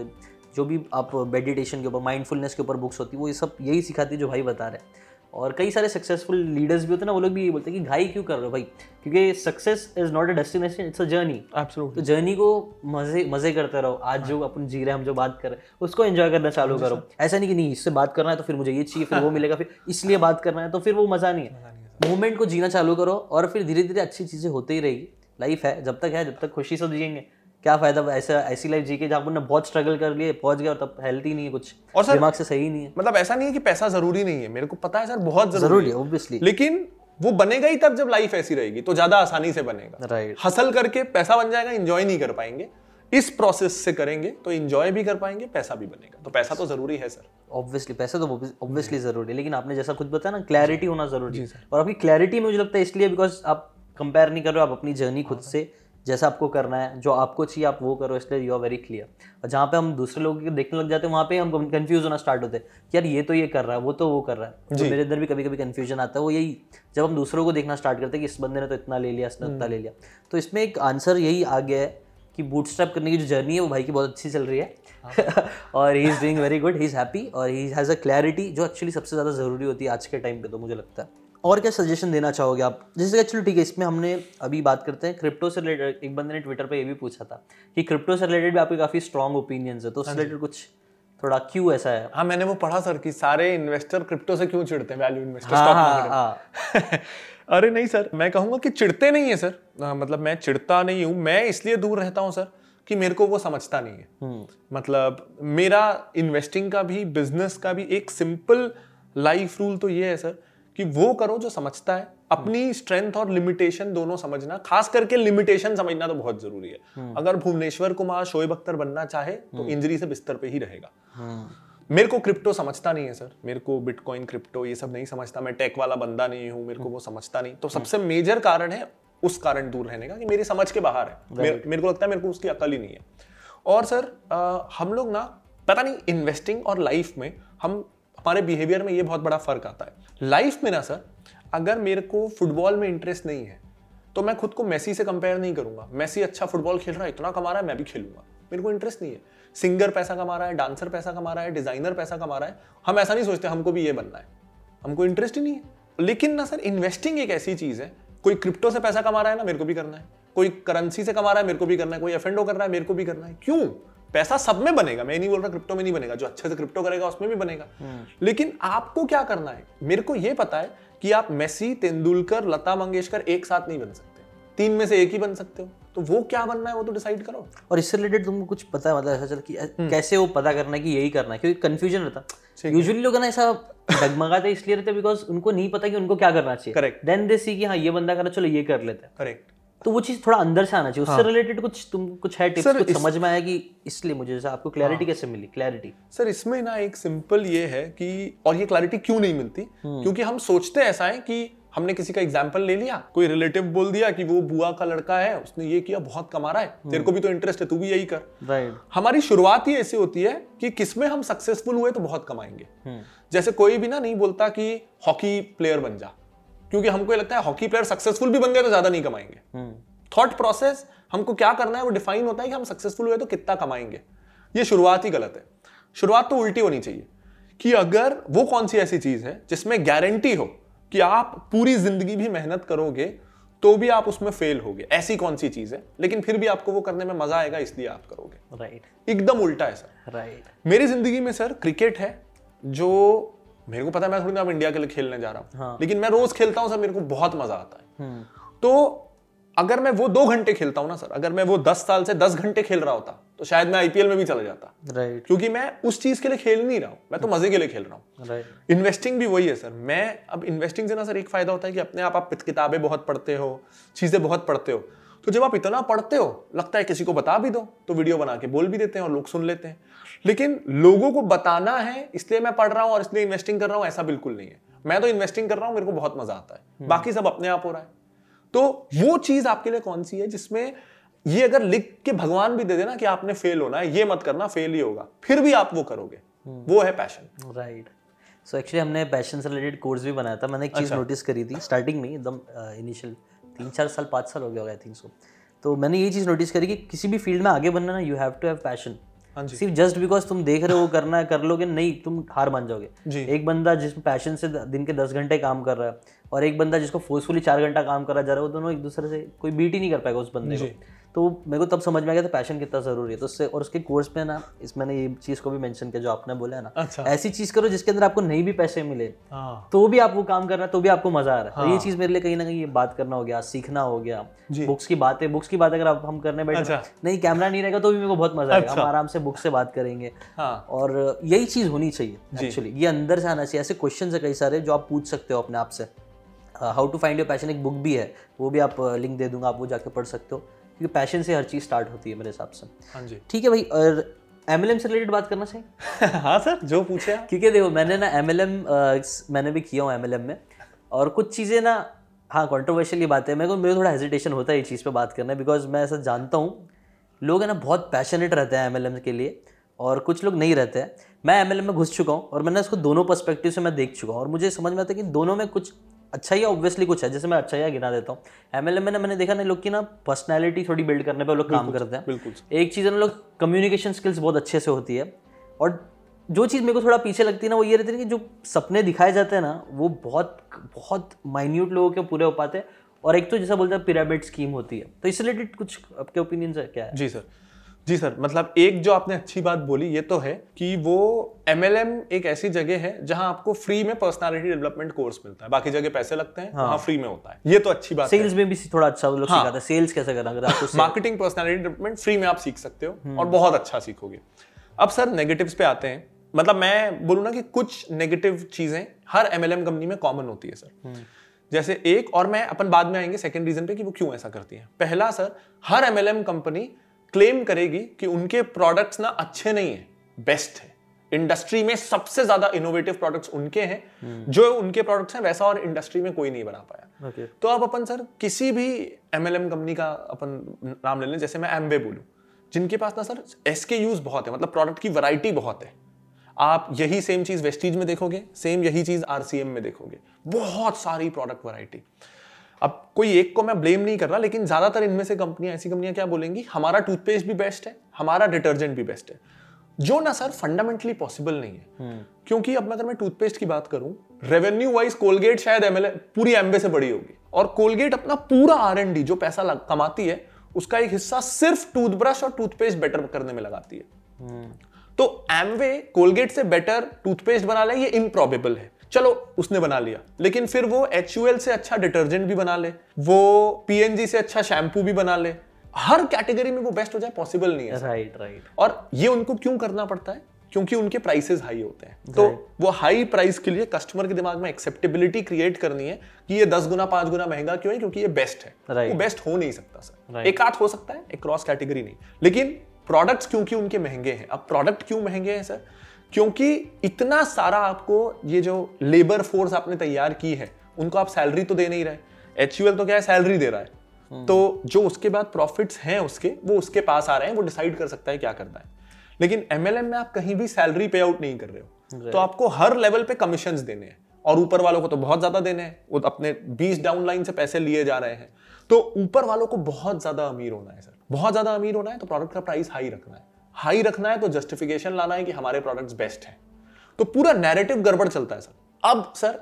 जो भी आप मेडिटेशन के ऊपर, माइंडफुलनेस के ऊपर बुक्स होती है, वो ये सब यही सिखाती है जो भाई बता रहे हैं। और कई सारे सक्सेसफुल लीडर्स भी होते हैं ना, वो लोग भी ये बोलते हैं कि घाई क्यों कर रहे हो भाई, क्योंकि success is not a destination, it's a journey. तो जर्नी को मजे करते रहो। आज जो अपन जी रहे, हम जो बात कर रहे हैं उसको एंजॉय करना चालू करो। ऐसा नहीं कि नहीं इससे बात करना है तो फिर मुझे ये चाहिए, फिर वो मिलेगा, फिर इसलिए बात करना है, तो फिर वो मज़ा नहीं है। मोमेंट को जीना चालू करो और फिर धीरे धीरे अच्छी चीज़ें होती ही रहेगी। लाइफ है, जब तक है, जब तक खुशी से जिएंगे क्या फायदा ऐसी लाइफ जी के जहाँ आपने बहुत स्ट्रगल कर लिए, पहुंच गया और तब हेल्थ ही नहीं है कुछ, और सर दिमाग से सही नहीं है। मतलब ऐसा नहीं है कि पैसा जरूरी नहीं है, मेरे को पता है सर बहुत जरूरी है ऑब्वियसली, लेकिन वो बनेगा ही तब जब लाइफ ऐसी रहेगी तो ज्यादा आसानी से बनेगा। राइट। हसल करके पैसा बन जाएगा, एंजॉय नहीं कर पाएंगे। इस प्रोसेस से करेंगे तो एंजॉय भी कर पाएंगे, पैसा भी बनेगा। तो पैसा तो जरूरी है सर, ऑब्वियसली पैसा तो ऑब्वियसली जरूरी है, लेकिन आपने जैसा खुद बताया ना, क्लैरिटी होना जरूरी है। और आपकी क्लैरिटी मुझे लगता है इसलिए बिकॉज आप कंपेयर नहीं कर रहे हो, आप अपनी जर्नी खुद से जैसा आपको करना है, जो आपको चाहिए आप वो करो, इसलिए यू आर वेरी क्लियर। और जहाँ पे हम दूसरे लोगों के देखने लग जाते हैं, वहाँ पे हम कंफ्यूज होना स्टार्ट होते हैं कि यार ये तो ये कर रहा है, वो तो वो कर रहा है। तो मेरे अंदर भी कभी कभी कंफ्यूजन आता है, वो यही जब हम दूसरों को देखना स्टार्ट करते हैं कि इस बंदे ने तो इतना ले लिया, इसने उतना ले लिया। तो इसमें एक आंसर यही आ गया है कि बूटस्ट्रैप करने की जो जर्नी है वो भाई की बहुत अच्छी चल रही है और he is doing very good, he is happy और ही हैज़ अ क्लैरिटी जो एक्चुअली सबसे ज़्यादा ज़रूरी होती है आज के टाइम पे, तो मुझे लगता है। और क्या सजेशन देना चाहोगे आप? जैसे चलो ठीक है, इसमें हमने अभी बात करते हैं क्रिप्टो से रिलेटेड। एक बंदे ने ट्विटर पर ये भी पूछा था कि क्रिप्टो से रिलेटेड भी आपके काफ़ी स्ट्रॉन्ग ओपिनियंस है, तो उससे रिलेटेड कुछ थोड़ा क्यों ऐसा है? हाँ, मैंने वो पढ़ा सर कि सारे इन्वेस्टर क्रिप्टो से क्यों चिढ़ते हैं, वैल्यू इन्वेस्टर, स्टॉक मार्केट में। अरे नहीं सर, मैं कहूँगा कि चिढ़ते नहीं है सर, मतलब मैं चिढ़ता नहीं हूँ, मैं इसलिए दूर रहता हूँ सर कि मेरे को वो समझता नहीं है। मतलब मेरा इन्वेस्टिंग का भी बिजनेस का भी एक सिंपल लाइफ रूल तो ये है सर कि वो करो जो समझता है, अपनी स्ट्रेंथ और लिमिटेशन दोनों समझना, खास करके लिमिटेशन समझना तो बहुत जरूरी है। अगर भुवनेश्वर कुमार शोएब अख्तर बनना चाहे तो इंजरी से बिस्तर पे ही रहेगा। मेरे को क्रिप्टो समझता नहीं है सर, मेरे को बिटकॉइन क्रिप्टो ये सब नहीं समझता, मैं टेक वाला बंदा नहीं हूँ, मेरे को वो समझता नहीं। तो सबसे मेजर कारण है उस कारण दूर रहने का कि मेरी समझ के बाहर है, मेरे को लगता है मेरे को उसकी अकल ही नहीं है। और सर हम लोग ना पता नहीं इन्वेस्टिंग और लाइफ में हम हमारे बिहेवियर में ये बहुत बड़ा फर्क आता है। लाइफ में ना सर, अगर मेरे को फुटबॉल में इंटरेस्ट नहीं है तो मैं खुद को मेसी से कंपेयर नहीं करूंगा। मेसी अच्छा फुटबॉल खेल रहा है, इतना कमा रहा है, मैं भी खेलूंगा, मेरे को इंटरेस्ट नहीं है। सिंगर पैसा कमा रहा है, डांसर पैसा कमा रहा है, डिजाइनर पैसा कमा रहा है, हम ऐसा नहीं सोचते हमको भी ये बनना है, हमको इंटरेस्ट ही नहीं है। लेकिन ना सर, इन्वेस्टिंग एक ऐसी चीज है, कोई क्रिप्टो से पैसा कमा रहा है ना, मेरे को भी करना है, कोई करेंसी से कमा रहा है, मेरे को भी करना है, कोई एफ&ओ कर रहा है, मेरे को भी करना है। क्यों? पैसा सब में बनेगा, मैं नहीं बोल रहा क्रिप्टो में नहीं बनेगा, जो अच्छे से क्रिप्टो करेगा उसमें भी बनेगा। लेकिन आपको क्या करना है? मेरे को ये पता है कि आप मेसी, तेंदुलकर, लता मंगेशकर एक साथ नहीं बन सकते, तीन में से एक ही बन सकते हो, तो वो क्या बनना है वो तो डिसाइड करो। और इससे रिलेटेड तुमको कुछ पता है, मतलब ऐसा चल कि कैसे वो पता करना है कि यही करना है? क्योंकि कंफ्यूजन रहता है यूजुअली, लोग ना ऐसा डगमगाते इसलिए रहते बिकॉज उनको नहीं पता कि उनको क्या करना चाहिए। करेक्ट, देन दे सी कि हाँ ये बंदा कर रहा, चलो ये कर लेते हैं। करेक्ट, तो वो चीज थोड़ा अंदर से आना चाहिए। उससे रिलेटेड कुछ तुम कुछ है टिप्स, कुछ समझ में आया कि इसलिए मुझे जैसे आपको क्लैरिटी कैसे मिली? क्लैरिटी सर इसमें ना एक सिंपल ये है कि, और ये क्लैरिटी क्यों नहीं मिलती, क्योंकि हम सोचते ऐसा है कि हमने किसी का एग्जाम्पल ले लिया, कोई रिलेटिव बोल दिया कि वो बुआ का लड़का है, उसने ये किया, बहुत कमा रहा है, तेरे को भी तो इंटरेस्ट है, तू भी यही कर। राइट, हमारी शुरुआत ही ऐसी होती है कि किसमें हम सक्सेसफुल हुए तो बहुत कमाएंगे। जैसे कोई भी ना नहीं बोलता कि हॉकी प्लेयर बन जा, क्योंकि हमको लगता है हॉकी प्लेयर सक्सेसफुल भी बन गए तो ज्यादा नहीं कमाएंगे। थॉट प्रोसेस हमको क्या करना है वो डिफाइन होता है कि हम सक्सेसफुल हुए तो कितना कमाएंगे। ये शुरुआत ही गलत है, शुरुआत तो उल्टी होनी चाहिए कि अगर वो कौन सी ऐसी चीज है जिसमें गारंटी हो कि आप पूरी जिंदगी भी मेहनत करोगे तो भी आप उसमें फेल होगे, ऐसी कौन सी चीज है, लेकिन फिर भी आपको वो करने में मजा आएगा इसलिए आप करोगे। राइट, एकदम उल्टा है सर। राइट, मेरी जिंदगी में सर क्रिकेट है जो मेरे को पता है मैं थोड़ी ना अब इंडिया के लिए खेलने जा रहा हूँ। हाँ। लेकिन मैं रोज खेलता हूँ सर, मेरे को बहुत मजा आता है। तो अगर मैं वो 2 घंटे खेलता हूँ ना सर, अगर मैं वो 10 साल से 10 घंटे खेल रहा होता तो शायद मैं आईपीएल में भी चला जाता। राइट, क्योंकि मैं उस चीज के लिए खेल नहीं रहा हूँ, मैं तो मजे के लिए खेल रहा हूँ। राइट, इन्वेस्टिंग भी वही है सर। मैं अब इन्वेस्टिंग से ना सर एक फायदा होता है कि अपने आप किताबें बहुत पढ़ते हो, चीजें बहुत पढ़ते हो, तो जब आप इतना पढ़ते हो लगता है किसी को बता भी दो तो वीडियो बना के बोल भी देते हैं और लोग सुन लेते हैं। लेकिन लोगों को बताना है इसलिए मैं पढ़ रहा हूँ और इसलिए इन्वेस्टिंग कर रहा हूँ, ऐसा बिल्कुल नहीं है। मैं तो इन्वेस्टिंग कर रहा हूँ, मेरे को बहुत मजा आता है, बाकी सब अपने आप हो रहा है। तो वो चीज आपके लिए कौन सी है जिसमें ये अगर लिख के भगवान भी दे देना कि आपने फेल होना है, ये मत करना, फेल ही होगा, फिर भी आप वो करोगे, वो है पैशन। राइट, सो एक्चुअली हमने पैशन से रिलेटेड कोर्स भी बनाया था, मैंने एक चीज नोटिस करी थी स्टार्टिंग में, एकदम इनिशियल 3-4 साल 5 साल हो गया आई थिंक सो। तो मैंने ये चीज नोटिस करी कि किसी भी फील्ड में आगे बनना ना you have to have passion. सिर्फ जस्ट बिकॉज तुम देख रहे हो करना है, कर लोगे नहीं, तुम हार मान जाओगे। एक बंदा जिसमें पैशन से दिन के 10 घंटे काम कर रहा है और एक बंदा जिसको फोर्सफुली 4 घंटा काम करा जा रहा है, वो दोनों एक दूसरे से कोई बीट ही नहीं कर पाएगा उस बंदे को। तो मेरे को तब समझ में आ गया था पैशन कितना जरूरी है। तो उससे और उसके कोर्स में ना इस मैंने ये चीज को भी मेंशन किया जो आपने बोला है ना। अच्छा। ऐसी चीज करो जिसके अंदर आपको नहीं भी पैसे मिले तो भी आप वो काम कर रहे हैं, तो भी आपको मजा आ रहा है। तो ये चीज मेरे लिए कहीं ना कहीं बात करना हो गया, सीखना हो गया, बुक्स की बातें अगर आप हम करने बैठे नहीं, कैमरा नहीं रहेगा तो भी मेरे को बहुत मजा आएगा, हम आराम से बुक से बात करेंगे। और यही चीज होनी चाहिए एक्चुअली, ये अंदर से आना चाहिए। ऐसे क्वेश्चन है कई सारे जो आप पूछ सकते हो अपने आप से। How to find your passion एक बुक भी है, वो भी आप लिंक दे दूंगा, आप वो जाके पढ़ सकते हो, क्योंकि पैशन से हर चीज स्टार्ट होती है मेरे हिसाब से। हाँ जी, ठीक है भाई। और MLM से रिलेटेड बात करना चाहिए। हाँ सर, जो पूछे। क्योंकि देखो मैंने ना मैंने भी किया हूँ MLM में, और कुछ चीज़ें ना हाँ कॉन्ट्रोवर्शियल बात है, मेरे को थोड़ा हेजिटेशन होता है ये चीज़ पे बात करना, बिकॉज मैं ऐसा जानता हूँ लोग है ना बहुत पैशनेट रहते हैं MLM के लिए और कुछ लोग नहीं रहते हैं। मैं MLM में घुस चुका हूँ और मैंने उसको दोनों पर्सपेक्टिव से मैं देख चुका हूँ और मुझे समझ में आता है कि दोनों में कुछ अच्छा ही ऑब्वियसली कुछ है, जैसे मैं अच्छा ही गिना देता हूँ। एमएलएम में मैंने देखा ना लोग की ना पर्सनैलिटी थोड़ी बिल्ड करने पर लोग काम करते हैं। बिल्कुल एक चीज़ है ना, लोग कम्युनिकेशन स्किल्स बहुत अच्छे से होती है। और जो चीज़ मेरे को थोड़ा पीछे लगती है ना वो ये रहती है कि जो सपने दिखाए जाते हैं ना वो बहुत बहुत माइन्यूट लोगों के पूरे हो पाते हैं। और एक तो जैसा बोलते हैं पिरामिड स्कीम होती है, तो इससे रिलेटेड कुछ आपके ओपिनियन है क्या है? जी सर, मतलब एक जो आपने अच्छी बात बोली ये तो है कि वो एमएलएम एक ऐसी जगह है जहां आपको फ्री में पर्सनालिटी डेवलपमेंट कोर्स मिलता है, बाकी जगह पैसे लगते हैं, वहां फ्री में होता है, ये तो अच्छी बात है। सेल्स में भी थोड़ा अच्छा वो लोग सिखाते हैं, सेल्स कैसे करना, अगर आपको मार्केटिंग पर्सनालिटी डेवलपमेंट फ्री में आप सीख सकते हो और बहुत अच्छा सीखोगे। अब सर नेगेटिव्स पे आते हैं, मतलब मैं बोलूँ ना कि कुछ नेगेटिव चीजें हर एमएलएम कंपनी में कॉमन होती है सर। जैसे एक, और मैं अपन बाद में आएंगे सेकंड रीजन पे कि वो क्यों ऐसा करती है। पहला सर, हर एमएलएम कंपनी क्लेम करेगी कि उनके प्रोडक्ट्स ना अच्छे नहीं है, बेस्ट है, इंडस्ट्री में सबसे ज्यादा इनोवेटिव प्रोडक्ट्स उनके हैं, जो उनके प्रोडक्ट्स हैं वैसा और इंडस्ट्री में कोई नहीं बना पाया। तो अब अपन सर किसी भी एमएलएम कंपनी का अपन नाम ले लें, जैसे मैं एम्बे बोलूं, जिनके पास ना सर एसकेयूज बहुत है, मतलब प्रोडक्ट की वैरायटी बहुत है। आप यही सेम चीज वेस्टिज में देखोगे, सेम यही चीज RCM में देखोगे, बहुत सारी प्रोडक्ट वैरायटी। अब कोई एक को मैं ब्लेम नहीं कर रहा, लेकिन ज्यादातर इनमें से कंपनियां, ऐसी कंपनियां क्या बोलेंगी, हमारा टूथपेस्ट भी बेस्ट है, हमारा डिटर्जेंट भी बेस्ट है, जो ना सर फंडामेंटली पॉसिबल नहीं है। क्योंकि अब अगर मैं टूथपेस्ट की बात करूं, रेवेन्यू वाइज कोलगेट शायद पूरी एम्बे से बड़ी होगी, और कोलगेट अपना पूरा R&D जो पैसा कमाती है उसका एक हिस्सा सिर्फ टूथब्रश और टूथपेस्ट बेटर करने में लगाती है। तो एमवे कोलगेट से बेटर टूथपेस्ट बना ले, ये इम्प्रॉबेबल है, चलो उसने बना लिया, लेकिन फिर वो एचयूएल से अच्छा डिटर्जेंट भी बना ले, वो पीएनजी से अच्छा शैम्पू भी बना ले, हर कैटेगरी में वो बेस्ट हो जाए पॉसिबल नहीं है। राइट। और ये उनको क्यों करना पड़ता है, क्योंकि उनके प्राइसेस हाई होते हैं। तो वो हाई प्राइस के लिए कस्टमर के दिमाग में एक्सेप्टेबिलिटी क्रिएट करनी है कि ये 10 गुना 5 गुना महंगा क्यों है, क्योंकि ये बेस्ट है। वो बेस्ट हो नहीं सकता सर, एक आध हो सकता है, एक क्रॉस कैटेगरी नहीं, लेकिन प्रोडक्ट्स क्योंकि उनके महंगे हैं। अब प्रोडक्ट क्यों महंगे हैं सर, क्योंकि इतना सारा आपको ये जो लेबर फोर्स आपने तैयार की है उनको आप सैलरी तो दे नहीं रहे। एचयूएल तो क्या है, सैलरी दे रहा है, तो जो उसके बाद प्रॉफिट्स हैं उसके, वो उसके पास आ रहे हैं, वो डिसाइड कर सकता है क्या करना है। लेकिन एमएलएम में आप कहीं भी सैलरी पे आउट नहीं कर रहे हो, तो आपको हर लेवल पे कमीशंस देने हैं, और ऊपर वालों को तो बहुत ज्यादा देने हैं, वो अपने 20 डाउनलाइन से पैसे लिए जा रहे हैं। तो ऊपर वालों को बहुत ज्यादा अमीर होना है सर, बहुत ज्यादा अमीर होना है, तो प्रोडक्ट का प्राइस हाई रखना है, हाई रखना है तो जस्टिफिकेशन लाना है कि हमारे प्रोडक्ट्स बेस्ट हैं। तो पूरा नैरेटिव गड़बड़ चलता है सर। अब सर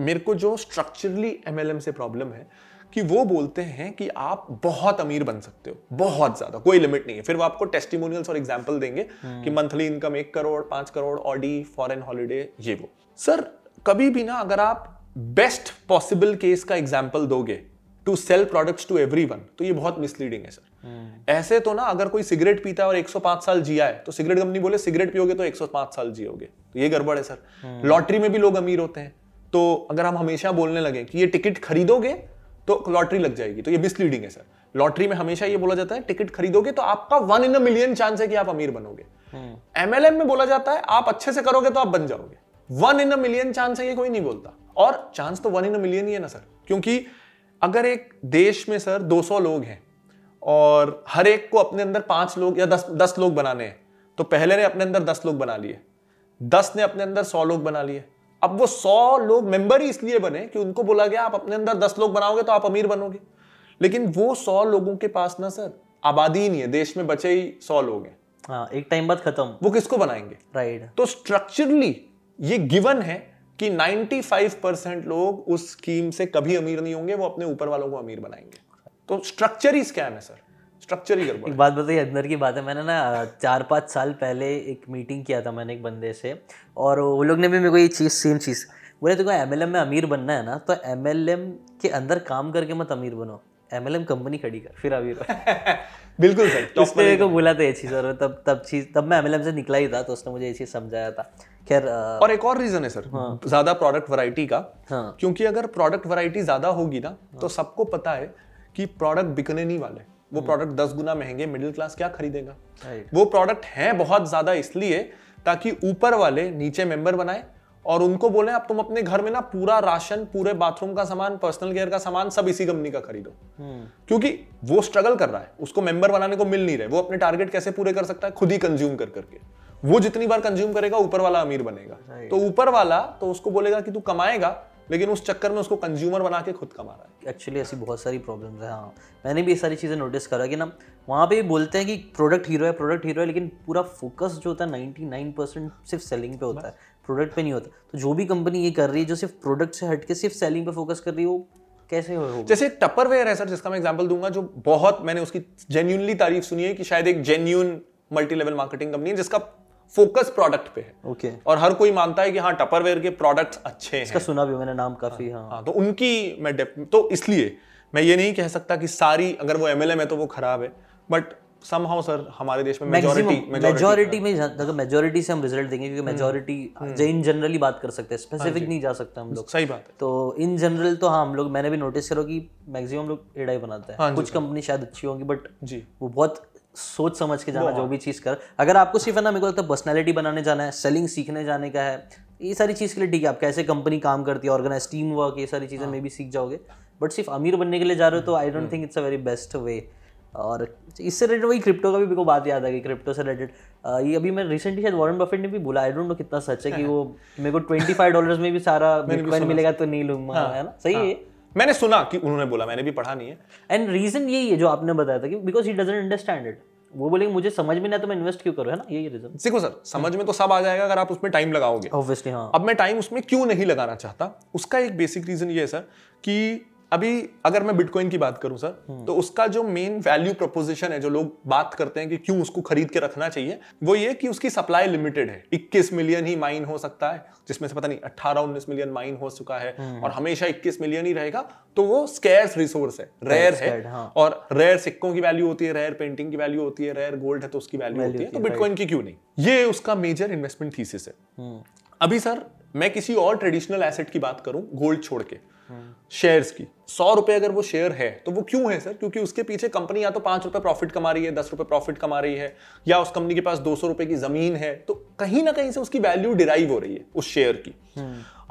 मेरे को जो स्ट्रक्चरली एमएलएम से प्रॉब्लम है कि वो बोलते हैं कि आप बहुत अमीर बन सकते हो, बहुत ज्यादा, कोई लिमिट नहीं है। फिर वो आपको टेस्टिमोनियल्स और एग्जाम्पल देंगे कि monthly income 1 crore 5 crore, Audi, foreign holiday, ये वो। सर कभी भी ना अगर आप बेस्ट पॉसिबल केस का एग्जाम्पल दोगे to sell products to everyone, तो ये बहुत मिसलीडिंग है सर। ऐसे तो ना अगर कोई सिगरेट पीता है और 105 साल जिया है, तो सिगरेट कंपनी बोले सिगरेट पियोगे तो 105 साल जियोगे, तो ये गड़बड़ है सर। लॉटरी में भी लोग अमीर होते हैं, तो अगर हम हमेशा बोलने लगे कि ये टिकट खरीदोगे तो लॉटरी लग जाएगी, तो ये मिसलीडिंग है सर। लॉटरी में हमेशा ये बोला जाता है टिकट खरीदोगे तो आपका 1 in a million चांस है कि आप अमीर बनोगे। एमएलएम में बोला जाता है आप अच्छे से करोगे तो आप बन जाओगे, 1 in a million चांस है, ये कोई नहीं बोलता। और चांस तो 1 in a million ही है ना सर, क्योंकि अगर एक देश में सर 200 लोग हैं और हर एक को अपने अंदर 5 लोग या 10 लोग बनाने हैं, तो पहले ने अपने अंदर 10 लोग बना लिए, 10 ने अपने अंदर 100 लोग बना लिए। अब वो 100 लोग मेंबर ही इसलिए बने कि उनको बोला गया आप अपने अंदर 10 लोग बनाओगे तो आप अमीर बनोगे, लेकिन वो 100 लोगों के पास ना सर आबादी ही नहीं है, देश में बचे ही 100 लोग हैं। हाँ, एक टाइम बाद खत्म, वो किसको बनाएंगे। राइट। तो स्ट्रक्चरली ये गिवन है कि 95% लोग उस स्कीम से कभी अमीर नहीं होंगे, वो अपने ऊपर वालों को अमीर बनाएंगे। तो स्ट्रक्चर ही स्कैम है सर, स्ट्रक्चर ही गड़बड़। एक बात बताइए, अंदर की बात है, मैंने ना 4-5 साल पहले एक मीटिंग किया था मैंने एक बंदे से, और वो लोग ने भी मेरे को ये चीज़, सेम चीज़ बोले, देखो एमएलएम में अमीर बनना है ना तो एमएलएम के अंदर काम करके मत अमीर बनो, एमएलएम कंपनी खड़ी कर फिर अमीर। बिल्कुल सर, उसने मेरे को बोला था ये चीज़, और तब मैं एमएलएम से निकला ही था, तो उसने मुझे ये चीज़ समझाया था। खैर और एक और रीजन है सर, हाँ, ज्यादा प्रोडक्ट वैरायटी का। हाँ, क्योंकि अगर प्रोडक्ट वैरायटी ज्यादा होगी ना, हाँ, तो सबको पता है कि प्रोडक्ट बिकने नहीं वाले, वो प्रोडक्ट 10 गुना महंगे, मिडिल क्लास क्या खरीदेगा। वो प्रोडक्ट हैं बहुत ज्यादा इसलिए ताकि ऊपर वाले नीचे मेंबर बनाए और उनको बोले आप तुम अपने घर में ना पूरा राशन, पूरे बाथरूम का सामान, पर्सनल केयर का सामान सब इसी कंपनी का खरीदो, क्योंकि वो स्ट्रगल कर रहा है, उसको मेंबर बनाने को मिल नहीं रहे, वो अपने टारगेट कैसे पूरे कर सकता है, खुद ही कंज्यूम कर करके। वो जितनी बार कंज्यूम करेगा ऊपर वाला अमीर बनेगा, तो ऊपर वाला तो उसको बोलेगा कि तू कमाएगा लेकिन उस चक्कर में उसको कंज्यूमर बना के खुद कमा रहा है। एक्चुअली ऐसी बहुत सारी प्रॉब्लम्स हैं। हाँ, मैंने भी ये सारी चीज़ें नोटिस करा कि ना वहाँ पे भी बोलते हैं कि प्रोडक्ट हीरो है, लेकिन पूरा फोकस जो होता है 99% सिर्फ सेलिंग पे होता है, प्रोडक्ट पे नहीं होता। तो जो भी कंपनी ये कर रही है जो सिर्फ प्रोडक्ट से हट के सिर्फ सेलिंग पे फोकस कर रही है, वो कैसे हो? जैसे टपरवेयर है सर, जिसका मैं एग्जांपल दूंगा, जो बहुत मैंने उसकी जेन्युइनली तारीफ सुनी है कि शायद एक genuine multi level marketing company है जिसका फोकस प्रोडक्ट पे है। ओके। और हर कोई मानता है कि हाँ टपरवेयर के प्रोडक्ट्स अच्छे हैं। इसका सुना भी मैंने नाम काफी। हाँ, तो उनकी तो इसलिए मैं ये नहीं कह सकता कि सारी, अगर वो MLM है तो वो खराब है, बट somehow सर हमारे देश में मेजॉरिटी से हम रिजल्ट देंगे, क्योंकि मेजॉरिटी इन जनरली बात कर सकते हैं, स्पेसिफिक नहीं जा सकते हम लोग। सही बात है। तो इन जनरल तो हाँ हम लोग, मैंने भी नोटिस करो कि मैक्सिमम लोग एडा ही बनाते हैं। कुछ कंपनी शायद अच्छी होंगी बट वो बहुत सोच समझ के जाना जो भी चीज़ कर। अगर आपको सिर्फ है ना, मेरे को लगता है पर्सनैलिटी बनाने जाना है, सेलिंग सीखने जाने का है, ये सारी चीज़ के लिए ठीक है, आप कैसे कंपनी काम करती है, ऑर्गेनाइज टीम वर्क, ये सारी चीज़ें मे भी सीख जाओगे। बट सिर्फ अमीर बनने के लिए जा रहे हो तो I don't think it's a very best way. और इससे रिलेटेड वही क्रिप्टो का भी मेरे को बात याद आ गई, क्रिप्टो से रिलेटेड ये अभी मैं रिसेंटली शायद वॉरेन बफेट ने भी बोला, आई डोंट नो कितना सच है कि वो मेरे को $25 में भी सारा बिटकॉइन मिलेगा तो नहीं लूंगा, है ना? सही है, मैंने सुना कि उन्होंने बोला, मैंने भी पढ़ा नहीं है। एंड रीजन यही है जो आपने बताया था कि because he doesn't understand it. वो बोलेंगे मुझे समझ में ना तो मैं इन्वेस्ट क्यों करूं, है ना? यही रीजन। देखो सर, समझ में तो सब आ जाएगा अगर आप उसमें टाइम लगाओगे, ऑब्वियसली। हाँ, अब मैं टाइम उसमें क्यों नहीं लगाना चाहता, उसका एक बेसिक रीजन ये है सर कि अभी अगर मैं बिटकॉइन की बात करूं सर, तो उसका जो मेन वैल्यू प्रोपोजिशन है, जो लोग बात करते हैं कि क्यों उसको खरीद के रखना चाहिए, वो ये कि उसकी सप्लाई लिमिटेड है, 21 मिलियन ही माइन हो सकता है, जिसमें से पता नहीं 18-19 मिलियन माइन हो चुका है और हमेशा 21 मिलियन ही रहेगा। तो वो स्कैर्स रिसोर्स है, रेयर है। हाँ। और रेयर सिक्कों की वैल्यू होती है, रेयर पेंटिंग की वैल्यू होती है, रेयर गोल्ड है तो उसकी वैल्यू होती है, तो बिटकॉइन की क्यों नहीं? ये उसका मेजर इन्वेस्टमेंट थीसिस है। अभी सर मैं किसी और ट्रेडिशनल एसेट की बात करूं, गोल्ड छोड़ के, शेयर्स की, ₹100 अगर वो शेयर है तो वो क्यों है सर? क्योंकि उसके पीछे कंपनी या तो ₹5 प्रॉफिट कमा रही है, ₹10 प्रॉफिट कमा रही है, या उस कंपनी के पास ₹200 की जमीन है, तो कहीं ना कहीं से उसकी वैल्यू डिराइव हो रही है उस शेयर की।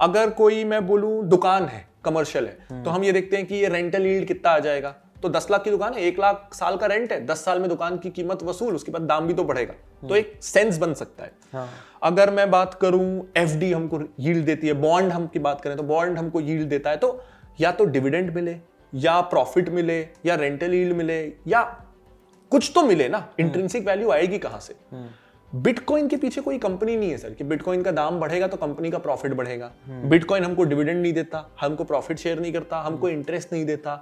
अगर कोई मैं बोलूं दुकान है, कमर्शियल है, तो हम ये देखते हैं कि ये रेंटल यील्ड कितना आ जाएगा। तो 10 लाख की दुकान है, 1 लाख साल का रेंट है, 10 साल में दुकान की कीमत वसूल, उसके बाद दाम भी तो बढ़ेगा, तो एक सेंस बन सकता है। हाँ। अगर मैं बात करूं एफडी हमको यील्ड देती है, बॉन्ड हम की बात करें तो बॉन्ड हमको यील्ड देता है, तो या तो डिविडेंड मिले, या प्रॉफिट मिले, या रेंटल यील्ड मिले, या कुछ तो मिले ना, इंट्रिंसिक वैल्यू आएगी कहां से? बिटकॉइन के पीछे कोई कंपनी नहीं है सर कि बिटकॉइन का दाम बढ़ेगा तो कंपनी का प्रॉफिट बढ़ेगा। बिटकॉइन हमको डिविडेंड नहीं देता, हमको प्रॉफिट शेयर नहीं करता, हमको इंटरेस्ट नहीं देता,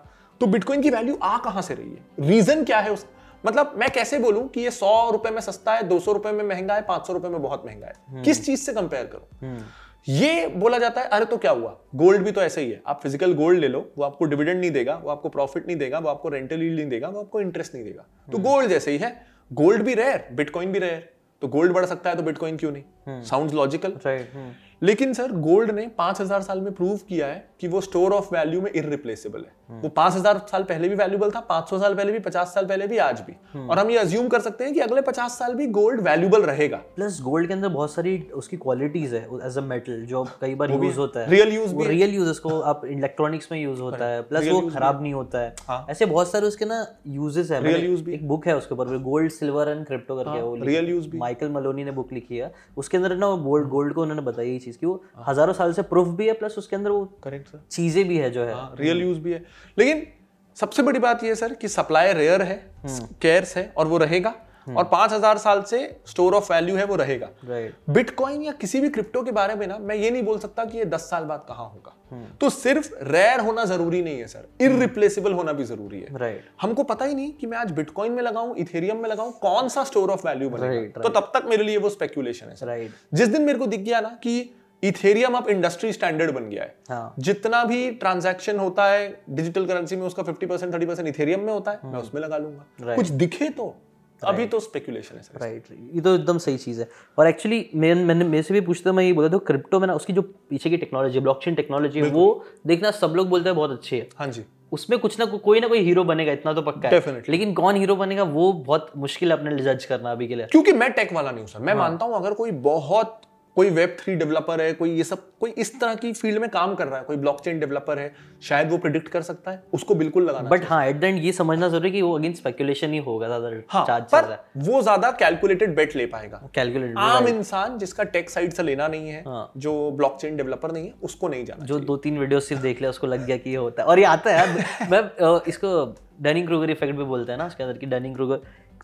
तो बिटकॉइन की वैल्यू आ कहां से रही है? रीजन क्या है उस, मतलब मैं कैसे बोलूं कि ये ₹100 में सस्ता है, ₹200 में महंगा है, ₹500 में बहुत महंगा है? किस चीज से कंपेयर करूं? ये बोला जाता है अरे तो क्या हुआ, गोल्ड भी तो ऐसे ही है, आप फिजिकल गोल्ड ले लो, वो आपको डिविडेंड नहीं देगा, वो आपको प्रॉफिट नहीं देगा, वो आपको रेंटल यील्ड नहीं देगा, वो आपको इंटरेस्ट नहीं देगा, तो गोल्ड जैसे ही है, गोल्ड भी रेयर, बिटकॉइन भी रेयर, तो गोल्ड बढ़ सकता है तो बिटकॉइन क्यों नहीं? Sounds logical, right. लेकिन सर गोल्ड ने 5000 साल में प्रूव किया है कि वो स्टोर ऑफ वैल्यू में इररिप्लेसेबल है। वो 5000 साल पहले भी वैल्यूबल था, 500 साल पहले भी, 50 साल पहले भी, आज भी, और हम ये अज्यूम कर सकते हैं कि अगले 50 साल भी गोल्ड वैल्यूबल रहेगा। प्लस गोल्ड के अंदर बहुत सारी उसकी क्वालिटीज है एज अ मेटल, जो कई बार यूज होता है, रियल यूज इसको आप इलेक्ट्रॉनिक्स में यूज होता है, प्लस वो खराब नहीं होता है, ऐसे बहुत सारे उसके ना यूजेस है। रियल यूज भी एक बुक है उसके ऊपर, गोल्ड सिल्वर एंड क्रिप्टो करके, रियल यूज भी, माइकल मलोनी ने बुक लिखी है, उसके अंदर ना गोल्ड को उन्होंने बताया चीज की वो हजारों साल से प्रूफ भी है, प्लस उसके अंदर वो करेक्ट सर चीजें भी है जो है रियल यूज भी है। लेकिन सबसे बड़ी बात ये सर कि सप्लाई रेयर है, स्कैर्स है, और वो रहेगा, और 5000 साल से स्टोर ऑफ वैल्यू है, वो रहेगा। बिटकॉइन या किसी भी क्रिप्टो के बारे में ना मैं ये नहीं बोल सकता कि ये 10 साल बाद कहां होगा, तो सिर्फ रेयर होना जरूरी नहीं है सर, इररिप्लेसेबल होना भी जरूरी है। हमको पता ही नहीं कि मैं आज बिटकॉइन में लगाऊं, इथेरियम में लगाऊं, कौन सा स्टोर ऑफ वैल्यू बनेगा, तो तब तक मेरे लिए वो स्पेक्यूलेशन है सर। जिस दिन मेरे को दिख गया ना कि इथेरियम अब इंडस्ट्री स्टैंडर्ड बन गया है, जितना भी ट्रांजैक्शन होता है डिजिटल करेंसी में उसका 50% 30% इथेरियम में होता है, मैं उसमें लगा लूंगा, कुछ दिखे तो अभी तो स्पेकुलेशन है सर। ये तो एकदम सही चीज़ है। और एक्चुअली मैंने मेरे से भी पूछता, मैं ये बोला था क्रिप्टो में ना उसकी जो पीछे की टेक्नोलॉजी, ब्लॉकचेन टेक्नोलॉजी, वो देखना सब लोग बोलते हैं बहुत अच्छी है। हाँ जी, उसमें कुछ ना कोई ना कोई हीरो बनेगा, इतना तो पक्का है, लेकिन कौन हीरो बनेगा वो बहुत मुश्किल है अपने लिए जज करना अभी के लिए, क्योंकि मैं टेक वाला नहीं हूं सर। मैं मानता हूं अगर कोई बहुत कोई Web3 डेवलपर है, कोई ये सब, कोई इस तरह की फील्ड में काम कर रहा है, कोई ब्लॉकचेन डेवलपर है, शायद वो प्रेडिक्ट कर सकता है, उसको बिल्कुल लगाना। बट हाँ, एट द एंड ये समझना जरूरी है कि वो अगेंस्ट स्पेकुलेशन ही होगा ज्यादा, चार्ज चल रहा है वो ज्यादा कैलकुलेटेड बेट ले पाएगा। कैलकुलेटेड आम इंसान जिसका टेक साइड से लेना नहीं है, जो ब्लॉकचेन डेवलपर नहीं है, उसको नहीं जाना। जो 2-3 वीडियो सिर्फ देख लिया उसको लग गया कि ये होता है, और ये आता है। मैं इसको डनिंग क्रूगर इफेक्ट भी बोलते हैं ना, उसके अंदर की डनिंग क्रूगर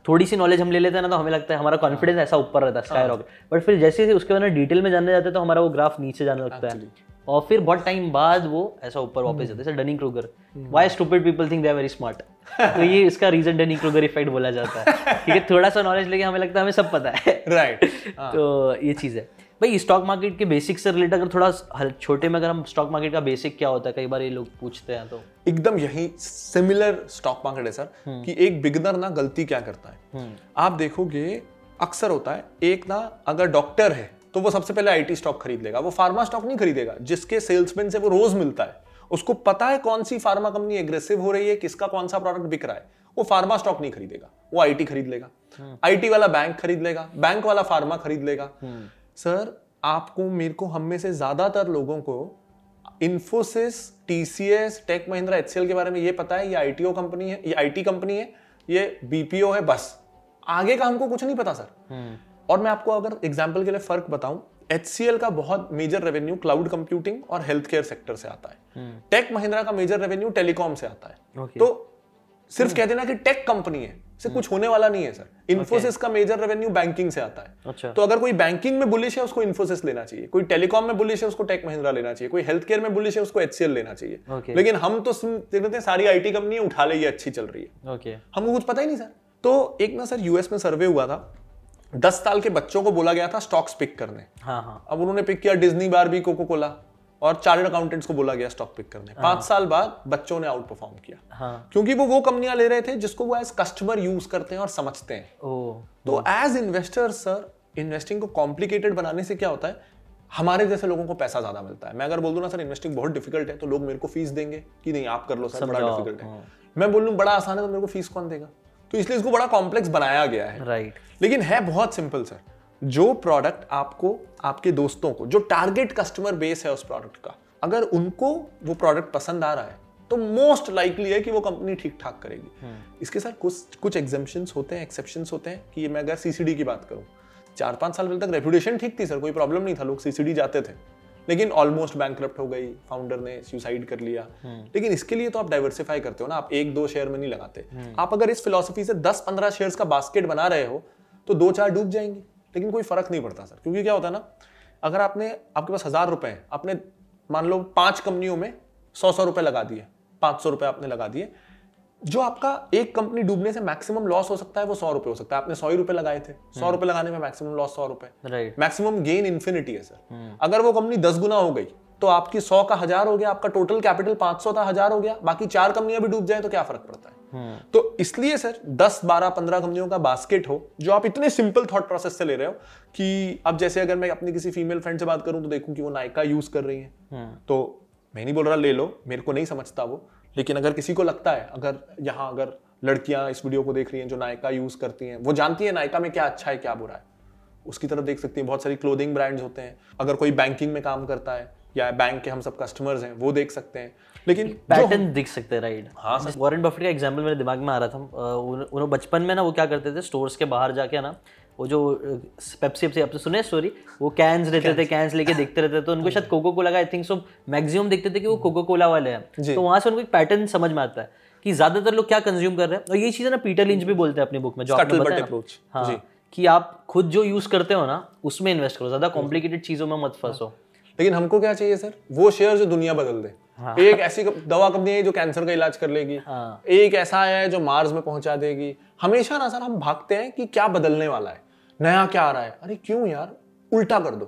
थोड़ी सी नॉलेज हम ले लेते हैं ना, तो हमें लगता है हमारा कॉन्फिडेंस ऐसा ऊपर रहता है, स्काई रॉकेट। बट फिर जैसे उसके अंदर डिटेल में जानने जाते हैं तो हमारा वो ग्राफ नीचे जाने लगता है, और फिर बहुत टाइम बाद वो ऐसा ऊपर वापस जाता है। जैसे Dunning Kruger, why stupid people think they are very smart, तो ये इसका रीजन डनिंग क्रूगर इफेक्ट बोला जाता है, क्योंकि थोड़ा सा नॉलेज लेके हमें लगता है हमें सब पता है, राइट। तो ये चीज़ है भाई। स्टॉक मार्केट के बेसिक से रिलेटेड अगर थोड़ा छोटे में, अगर हम स्टॉक मार्केट का बेसिक क्या होता है, कई बार ये लोग पूछते हैं, तो एकदम यही सिमिलर स्टॉक मार्केट है सर, कि एक बिगनर ना गलती क्या करता है, आप देखोगे अक्सर होता है, एक ना अगर डॉक्टर है तो वो सबसे पहले आईटी स्टॉक खरीद लेगा, वो फार्मा स्टॉक नहीं खरीदेगा, जिसके सेल्समैन से वो रोज मिलता है, उसको पता है कौन सी फार्मा कंपनी एग्रेसिव हो रही है, किसका कौन सा प्रोडक्ट बिक रहा है, वो फार्मा स्टॉक नहीं खरीदेगा, वो आईटी खरीद लेगा, आईटी वाला बैंक खरीद लेगा, बैंक वाला फार्मा खरीद लेगा। सर आपको, मेरे को, हम में से ज्यादातर लोगों को Infosys, TCS, take Mahindra, HCL के बारे में ये पता है, ये आईटीओ कंपनी है, ये आईटी कंपनी है, ये बीपीओ है, बस आगे का हमको कुछ नहीं पता सर। और मैं आपको अगर एग्जांपल के लिए फर्क बताऊं, एचसीएल का बहुत मेजर रेवेन्यू क्लाउड कंप्यूटिंग और हेल्थ केयर सेक्टर से आता है, टेक महिंद्रा का मेजर रेवेन्यू टेलीकॉम से आता है। तो सिर्फ कह देना कि टेक कंपनी है से कुछ होने वाला नहीं है सर। इंफोसिस का मेजर रेवेन्यू बैंकिंग से आता है। अच्छा। तो अगर कोई बैंकिंग में बुलिश है उसको इंफोसिस लेना चाहिए, कोई टेलीकॉम में बुलिश है उसको टेक महिंद्रा लेना चाहिए, कोई हेल्थ केयर में बुलिश है उसको एचसीएल लेना चाहिए। okay. लेकिन हम तो देखते हैं सारी आईटी कंपनी उठा ले, ये अच्छी चल रही है। okay. हमको कुछ पता ही नहीं सर। तो एक ना सर यूएस में सर्वे हुआ था, 10 साल के बच्चों को बोला गया था स्टॉक्स पिक करने। अब उन्होंने पिक किया डिज्नी, बार्बी, कोको कोला, और चार्टर्ड अकाउंटेंट्स को बोला गया स्टॉक पिक करने। 5 साल बाद बच्चों ने आउट परफॉर्म किया। क्योंकि वो कंपनियां ले रहे थे जिसको वो एज कस्टमर यूज करते हैं और समझते हैं। तो एज इन्वेस्टर सर, इन्वेस्टिंग को कॉम्प्लिकेटेड बनाने से क्या होता है, हमारे जैसे लोगों को पैसा ज्यादा मिलता है। मैं अगर बोल दूं ना सर इन्वेस्टिंग बहुत डिफिकल्ट है, तो लोग मेरे को फीस देंगे कि नहीं आप कर लो सर, बड़ा डिफिकल्ट है। मैं बोल दूं बड़ा आसान है, तो मेरे को फीस कौन देगा। तो इसलिए इसको बड़ा कॉम्प्लेक्स बनाया गया है, राइट। लेकिन है बहुत सिंपल सर, जो प्रोडक्ट आपको, आपके दोस्तों को, जो टारगेट कस्टमर बेस है उस प्रोडक्ट का, अगर उनको वो प्रोडक्ट पसंद आ रहा है तो मोस्ट लाइकली है कि वो कंपनी ठीक ठाक करेगी। इसके साथ कुछ एग्जम्पशंस होते हैं, एक्सेप्शंस होते हैं, कि मैं अगर सीसीडी की बात करूं, 4-5 साल पहले तक रेपुटेशन ठीक थी सर, कोई प्रॉब्लम नहीं था, लोग सीसीडी जाते थे, लेकिन ऑलमोस्ट बैंकक्रप्ट हो गई, फाउंडर ने सुसाइड कर लिया। लेकिन इसके लिए तो आप डाइवर्सिफाई करते हो ना, आप 1-2 शेयर में नहीं लगाते। आप अगर इस फिलॉसफी से 10-15 शेयर्स का बास्केट बना रहे हो तो 2-4 डूब जाएंगे, लेकिन कोई फर्क नहीं पड़ता सर। क्योंकि क्या होता है ना, अगर आपके पास 1000 रुपए हैं, आपने मान लो 5 कंपनियों में 100-100 रुपए लगा दिए, 500 रुपए आपने लगा दिए, जो आपका एक कंपनी डूबने से मैक्सिमम लॉस हो सकता है वो 100 रुपए हो सकता है। आपने 100 ही रुपए लगाए थे, 100 रुपए लगाने में मैक्सिमम लॉस 100 रुपए, मैक्सिमम गेन इन्फिनिटी है सर। अगर वो कंपनी 10 गुना हो गई तो आपकी 100 का 1000 हो गया, आपका टोटल कैपिटल 500 था 1000 हो गया, बाकी 4 कंपनियां भी डूब जाए तो क्या फर्क पड़ता है। तो इसलिए सर 10-12-15 कंपनियों का बास्केट हो, जो आप इतने सिंपल थॉट प्रोसेस से ले रहे हो कि अब जैसे अगर मैं अपनी किसी फीमेल फ्रेंड से बात करूं तो देखूं कि वो नायका यूज कर रही है, तो मैं नहीं बोल रहा ले लो, मेरे को नहीं समझता वो, लेकिन अगर किसी को लगता है, अगर लड़कियां इस वीडियो को देख रही हैं जो नायका यूज करती हैं, वो जानती है नायका में क्या अच्छा है क्या बुरा है, उसकी तरफ देख सकती हैं। बहुत सारी क्लोथिंग ब्रांड्स होते हैं, अगर कोई बैंकिंग में काम करता है या बैंक के हम सब कस्टमर्स हैं वो देख सकते हैं, लेकिन पैटर्न दिख सकते हैं, राइट। हाँ सर, वॉरेन बफेट का एग्जाम्पल मेरे दिमाग में आ रहा था। उन्होंने बचपन में ना वो क्या करते थे, स्टोर्स के बाहर जाके ना वो जो पेप्सी, आपने सुने स्टोरी, वो कैंस रहते थे, कैंस लेके देखते रहते थे, तो उनको शायद कोको कोला का आई थिंक सो मैक्सिमम देखते थे कि वो कोको कोला वाले हैं, तो वहाँ से उनको एक पैटर्न समझ में आता है कि ज्यादातर लोग क्या कंज्यूम कर रहे हैं। और ये चीज़ ना पीटर लिंच भी बोलते हैं अपनी बुक में, जो अप्रोच, हाँ, कि आप खुद जो यूज करते हो ना उसमें इन्वेस्ट करो, ज्यादा कॉम्प्लिकेटेड चीज़ों में मत फंसो। लेकिन हमको क्या चाहिए सर, वो शेयर जो दुनिया बदल दे। हाँ। एक ऐसी दवा कंपनी है जो कैंसर का इलाज कर लेगी। हाँ। एक ऐसा है जो मार्स में पहुंचा देगी। हमेशा ना सर हम भागते हैं कि क्या बदलने वाला है, नया क्या आ रहा है, अरे क्यों यार, उल्टा कर दो,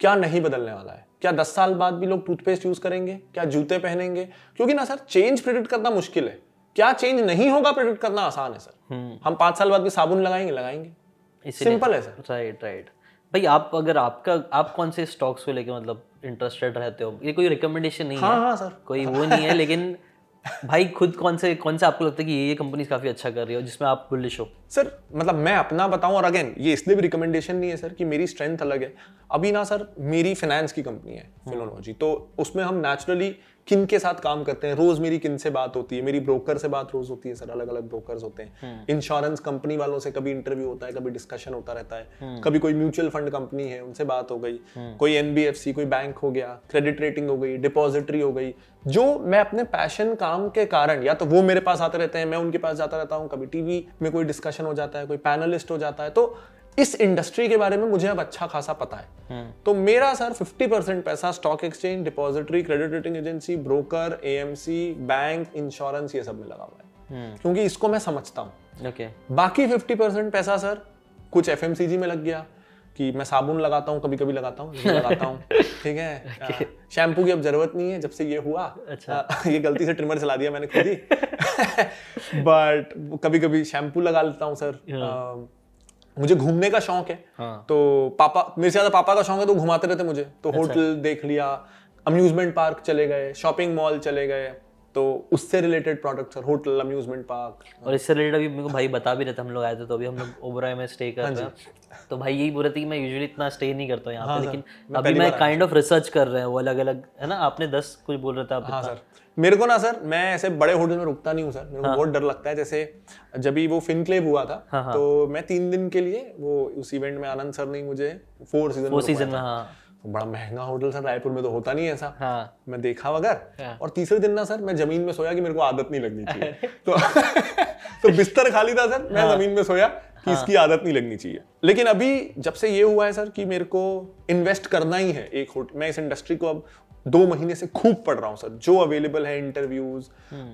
क्या नहीं बदलने वाला है, क्या 10 साल बाद भी लोग टूथपेस्ट यूज करेंगे, क्या जूते पहनेंगे। क्योंकि ना सर चेंज प्रेडिक्ट करना मुश्किल है, क्या चेंज नहीं होगा प्रेडिक्ट करना आसान है सर। हम 5 साल बाद भी साबुन लगाएंगे, सिंपल है सर, राइट राइट। भाई आप अगर आप कौन से स्टॉक्स को लेके मतलब इंटरेस्टेड रहते हो, ये कोई रिकमेंडेशन नहीं है, हाँ, सर। कोई वो नहीं है, लेकिन भाई खुद कौन सा आपको लगता है कि ये कंपनीज काफी अच्छा कर रही है जिसमें आप बुलिश हो? सर मतलब मैं अपना बताऊं, और अगेन ये इसलिए भी रिकमेंडेशन नहीं है सर कि मेरी स्ट्रेंथ अलग है अभी ना सर, मेरी फाइनेंस की कंपनी है फिनोलॉजी, तो उसमें हम नेचुरली किन के साथ काम करते हैं, रोज मेरी किन से बात होती है, मेरी ब्रोकर से बात रोज होती है सर, अलग अलग ब्रोकर्स होते हैं, इंश्योरेंस कंपनी वालों से कभी इंटरव्यू होता है, कभी डिस्कशन होता रहता है, कभी कोई म्यूचुअल फंड कंपनी है उनसे बात हो गई, कोई एनबीएफसी, कोई बैंक हो गया, क्रेडिट रेटिंग हो गई, डिपॉजिटरी हो गई, जो मैं अपने पैशन काम के कारण या तो वो मेरे पास आते रहते हैं, मैं उनके पास जाता रहता हूँ, कभी टीवी में कोई डिस्कशन हो जाता है, कोई पैनलिस्ट हो जाता है, तो इस इंडस्ट्री के बारे में मुझे अब अच्छा खासा पता है। तो मेरा सर 50% पैसा stock exchange, depository, credit rating agency, broker, AMC, bank, insurance, ये सब में लगा हुआ है क्योंकि इसको मैं समझता हूँ। बाकी 50% पैसा सर कुछ एफएमसीजी में लग गया कि मैं साबुन लगाता हूँ, कभी कभी लगाता हूँ ठीक है, शैम्पू की अब जरूरत नहीं है जब से ये हुआ, अच्छा ये गलती से ट्रिमर चला दिया मैंने खुद ही, बट कभी कभी शैम्पू लगा लेता हूँ सर। मुझे घूमने का शौक है, हाँ। तो पापा, मेरे से ज्यादा पापा का शौक है तो घुमाते रहते मुझे, तो अच्छा। होटल देख लिया, अम्यूजमेंट पार्क चले गए, शॉपिंग मॉल चले गए, तो उससे रिलेटेड प्रोडक्ट्स और होटल, अम्यूजमेंट पार्क और इससे रिलेटेड। अभी मेरे को भाई बता भी रहे थे, हम लोग आए थे तो अभी हम लोग ओबराय में स्टे कर रहे हैं, तो भाई यही बोल रहे थे कि मैं यूजुअली इतना स्टे नहीं करता हूँ यहाँ पे, लेकिन अभी मैं काइंड ऑफ रिसर्च कर रहे हैं वो अलग अलग है ना। आपने 10 कुछ बोल रहे थे आप? हाँ सर, मेरे को ना सर, मैं ऐसे बड़े होटल में रुकता नहीं हूँ सर, मेरे को बहुत डर लगता है। जैसे जब भी वो फिनक्लेव हुआ था तो मैं 3 दिन के लिए वो उस इवेंट में आनंद सर ने मुझे फोर सीजन में, तो बड़ा महंगा होटल सर, रायपुर में तो होता नहीं है ऐसा, मैं देखा वगैरह। और तीसरे दिन ना सर मैं जमीन में सोया कि मेरे को आदत नहीं लगनी चाहिए, तो बिस्तर खाली था सर, मैं जमीन में सोया कि इसकी आदत नहीं लगनी चाहिए। लेकिन अभी जब से ये हुआ है सर कि मेरे को इन्वेस्ट करना ही है एक होटल, मैं इस इंडस्ट्री को अब 2 महीने से खूब पढ़ रहा हूँ सर, जो अवेलेबल है इंटरव्यूज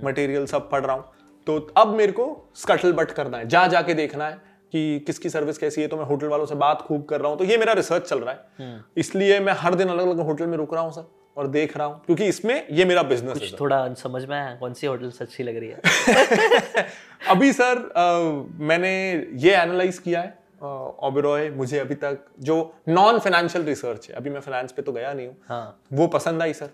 मटेरियल सब पढ़ रहा हूँ, तो अब मेरे को स्कटल बट करना है, जाके देखना है कि किसकी सर्विस कैसी है। तो मैं होटल वालों से बात खूब कर रहा हूँ, तो ये मेरा रिसर्च चल रहा है, इसलिए मैं हर दिन अलग अलग होटल में रुक रहा हूँ सर और देख रहा हूँ, क्योंकि इसमें ये मेरा बिजनेस है। थोड़ा समझ में आया कौन सी होटल अच्छी लग रही है? अभी सर मैंने ये एनालाइज किया है ओबेरॉय, मुझे अभी तक जो नॉन फाइनेंशियल रिसर्च है, अभी मैं फाइनेंस पे तो गया नहीं हूँ, वो पसंद आई सर।